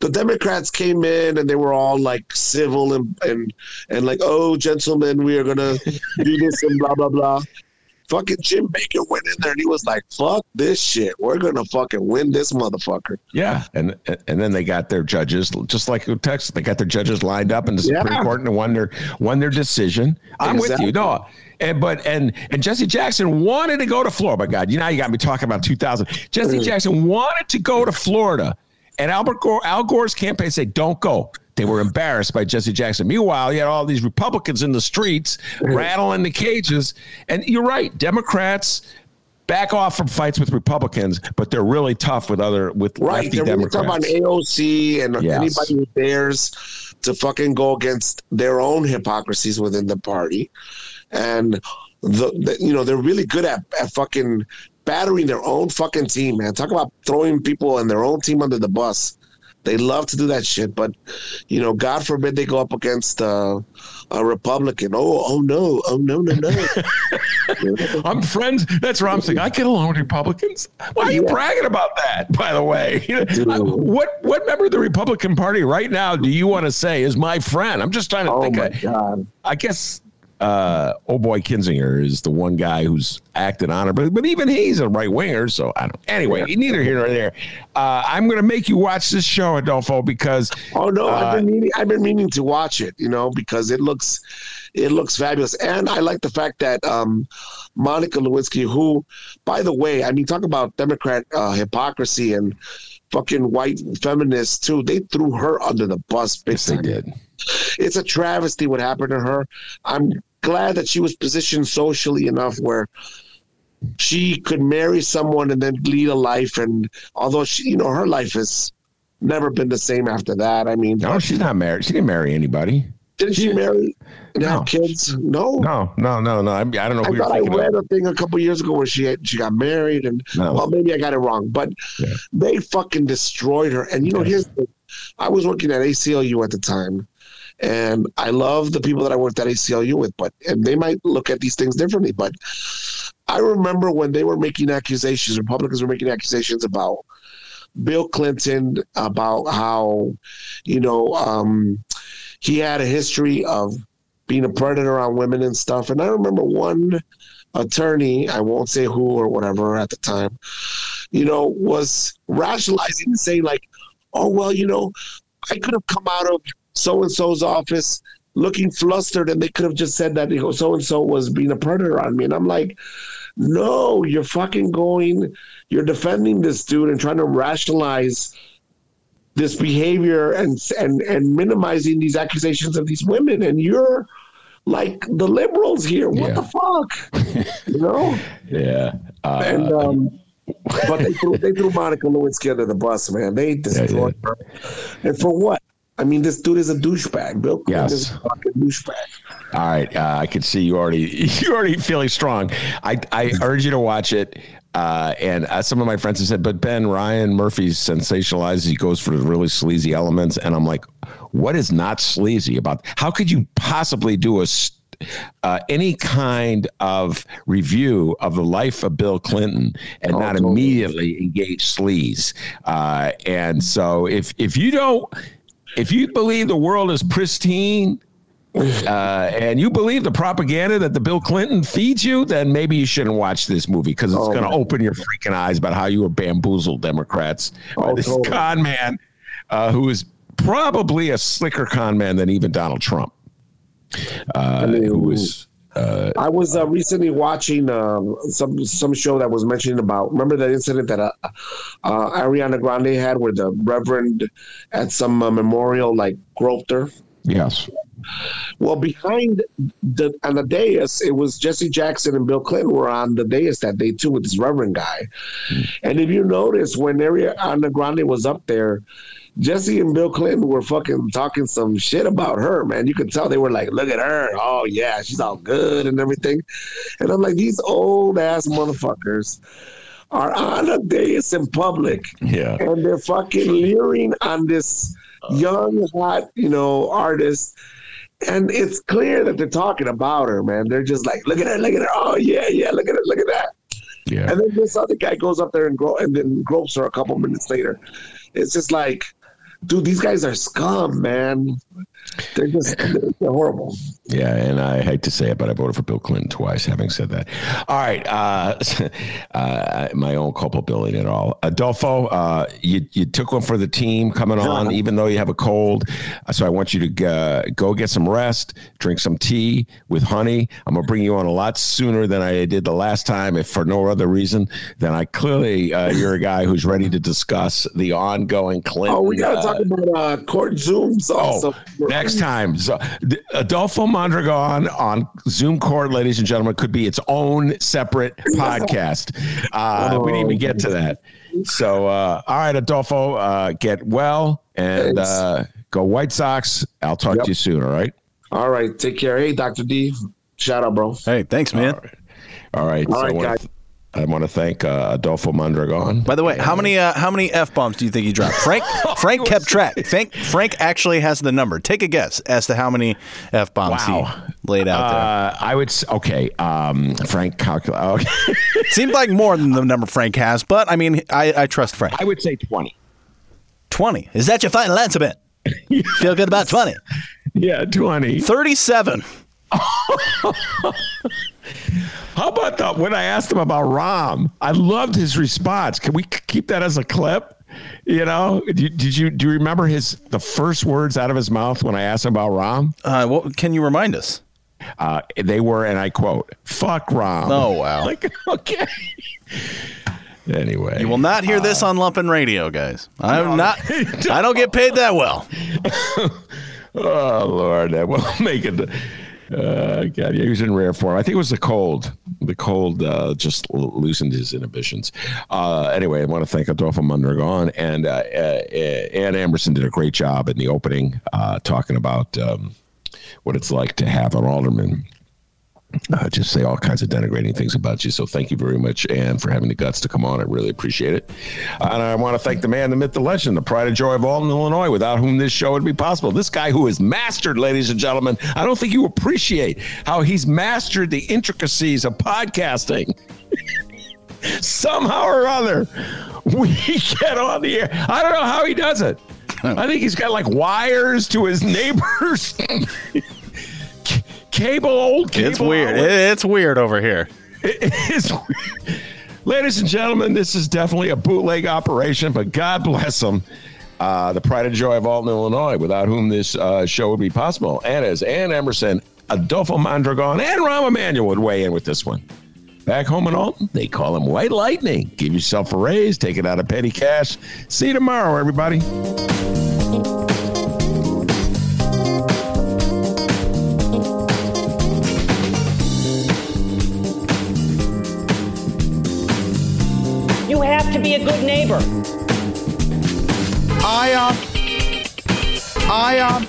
The Democrats came in and they were all like civil and like, oh, gentlemen, we are going to do this and blah, blah, blah. Fucking Jim Baker went in there and he was like, fuck this shit. We're going to fucking win this motherfucker. Yeah. And then they got their judges, just like Texas, they got their judges lined up in the Supreme Court and won their decision. I'm exactly with you. No. And Jesse Jackson wanted to go to Florida. My God, you got me talking about 2000. Jesse Jackson wanted to go to Florida. And Al Gore's campaign said, don't go. They were embarrassed by Jesse Jackson. Meanwhile, you had all these Republicans in the streets rattling the cages. And you're right. Democrats back off from fights with Republicans, but they're really tough with lefty Democrats. They're really tough on AOC and anybody who dares to fucking go against their own hypocrisies within the party. And, they're really good at fucking battering their own fucking team, man. Talk about throwing people and their own team under the bus. They love to do that shit, but, you know, God forbid they go up against a Republican. Oh, no. I'm friends. That's what I'm saying. I get along with Republicans. Why are you bragging about that, by the way? What member of the Republican Party right now do you want to say is my friend? I'm just trying to think. God. I guess... Kinzinger is the one guy who's acted on it, but even he's a right winger, so I don't. Anyway, neither here nor there. I'm gonna make you watch this show, Adolfo, because I've been meaning to watch it, you know, because it looks fabulous, and I like the fact that Monica Lewinsky, who, by the way, I mean, talk about Democrat hypocrisy and fucking white feminists too. They threw her under the bus, bitch. Yes, they did. It's a travesty what happened to her. I'm glad that she was positioned socially enough where she could marry someone and then lead a life. And although she, you know, her life has never been the same after that. I mean, no, she's not married. She didn't marry anybody. Didn't she marry and have kids? No. I don't know. I thought I read a thing a couple years ago where she got married, and well, maybe I got it wrong, but they fucking destroyed her. And you know, here's the, I was working at ACLU at the time, and I love the people that I worked at ACLU with, but and they might look at these things differently. But I remember when they were making accusations, Republicans were making accusations about Bill Clinton, about how, you know, he had a history of being a predator on women and stuff. And I remember one attorney, I won't say who or whatever at the time, you know, was rationalizing and saying like, oh, well, you know, I could have come out of so-and-so's office looking flustered, and they could have just said that, you know, so-and-so was being a predator on me. And I'm like, no, you're fucking going, you're defending this dude and trying to rationalize this behavior and minimizing these accusations of these women. And you're like the liberals here. What the fuck? You know? And, but they threw Monica Lewinsky under the bus, man. They destroyed her. And for what? I mean, this dude is a douchebag. Bill Clinton is a fucking douchebag. All right. I can see you're already feeling strong. I urge you to watch it. And some of my friends have said, but Ben, Ryan Murphy's sensationalized. He goes for the really sleazy elements. And I'm like, what is not sleazy about? How could you possibly do a any kind of review of the life of Bill Clinton and not immediately engage sleaze? And so if you don't, if you believe the world is pristine, and you believe the propaganda that the Bill Clinton feeds you, then maybe you shouldn't watch this movie, because it's going to open your freaking eyes about how you were bamboozled, Democrats, by this con man who is probably a slicker con man than even Donald Trump. I mean, who was, I was recently watching some show that was mentioning about, remember that incident that Ariana Grande had where the Reverend at some memorial like groped her? Yes. Well, behind on the dais, it was Jesse Jackson and Bill Clinton were on the dais that day too with this Reverend guy. And if you notice, when Ariana Grande was up there, Jesse and Bill Clinton were fucking talking some shit about her, man. You could tell they were like, look at her. Oh, yeah, she's all good and everything. And I'm like, these old ass motherfuckers are on a dais in public. Yeah. And they're fucking leering on this young, hot, you know, artist. And it's clear that they're talking about her, man. They're just like, look at her, look at her. Oh, yeah, yeah, look at her, look at that. Yeah. And then this other guy goes up there and then gropes her a couple minutes later. It's just like, dude, these guys are scum, man. They're horrible. Yeah, and I hate to say it, but I voted for Bill Clinton twice, having said that. All right, my own culpability at all. Adolfo, you took one for the team coming on, even though you have a cold. So I want you to go get some rest, drink some tea with honey. I'm going to bring you on a lot sooner than I did the last time, if for no other reason than I clearly, you're a guy who's ready to discuss the ongoing Clinton. Oh, we got to talk about court Zooms also. Oh, next time. So, Adolfo Mondragon on Zoom Court, ladies and gentlemen, could be its own separate podcast. We didn't even get to that. So, all right, Adolfo, get well and go White Sox. I'll talk to you soon, all right? All right, take care. Hey, Dr. D, shout out, bro. Hey, thanks, man. All right, guys. I want to thank Adolfo Mondragon. By the way, how many F-bombs do you think he dropped? Frank kept track. Frank actually has the number. Take a guess as to how many F-bombs he laid out there. I would say, Frank calculate. Okay. Seems like more than the number Frank has, but I mean, I trust Frank. I would say 20. 20. Is that your final answer, Ben? Feel good about 20? Yeah, 20. 37. How about when I asked him about Rahm? I loved his response. Can we keep that as a clip? You know, do you remember the first words out of his mouth when I asked him about Rahm? Well, can you remind us? They were, and I quote, "Fuck Rahm." Oh wow! Like okay. Anyway, you will not hear this on Lumpin' Radio, guys. I don't get paid that well. Oh Lord, that will make it. God, yeah, he was in rare form. I think it was the cold. The cold just loosened his inhibitions. Anyway, I want to thank Adolfo Mondragon, and Ann Emerson did a great job in the opening talking about what it's like to have an alderman just say all kinds of denigrating things about you. So thank you very much, Ann, for having the guts to come on. I really appreciate it. And I want to thank the man, the myth, the legend, the pride and joy of Alden, Illinois, without whom this show would be possible. This guy who has mastered, ladies and gentlemen, I don't think you appreciate how he's mastered the intricacies of podcasting. Somehow or other, we get on the air. I don't know how he does it. I think he's got like wires to his neighbors. Cable. It's weird. It's weird over here. It is weird. Ladies and gentlemen, this is definitely a bootleg operation, but God bless them. The pride and joy of Alton, Illinois, without whom this show would be possible. And as Ann Emerson, Adolfo Mondragon, and Rahm Emanuel would weigh in with this one. Back home in Alton, they call him White Lightning. Give yourself a raise. Take it out of petty cash. See you tomorrow, everybody. You have to be a good neighbor. I am.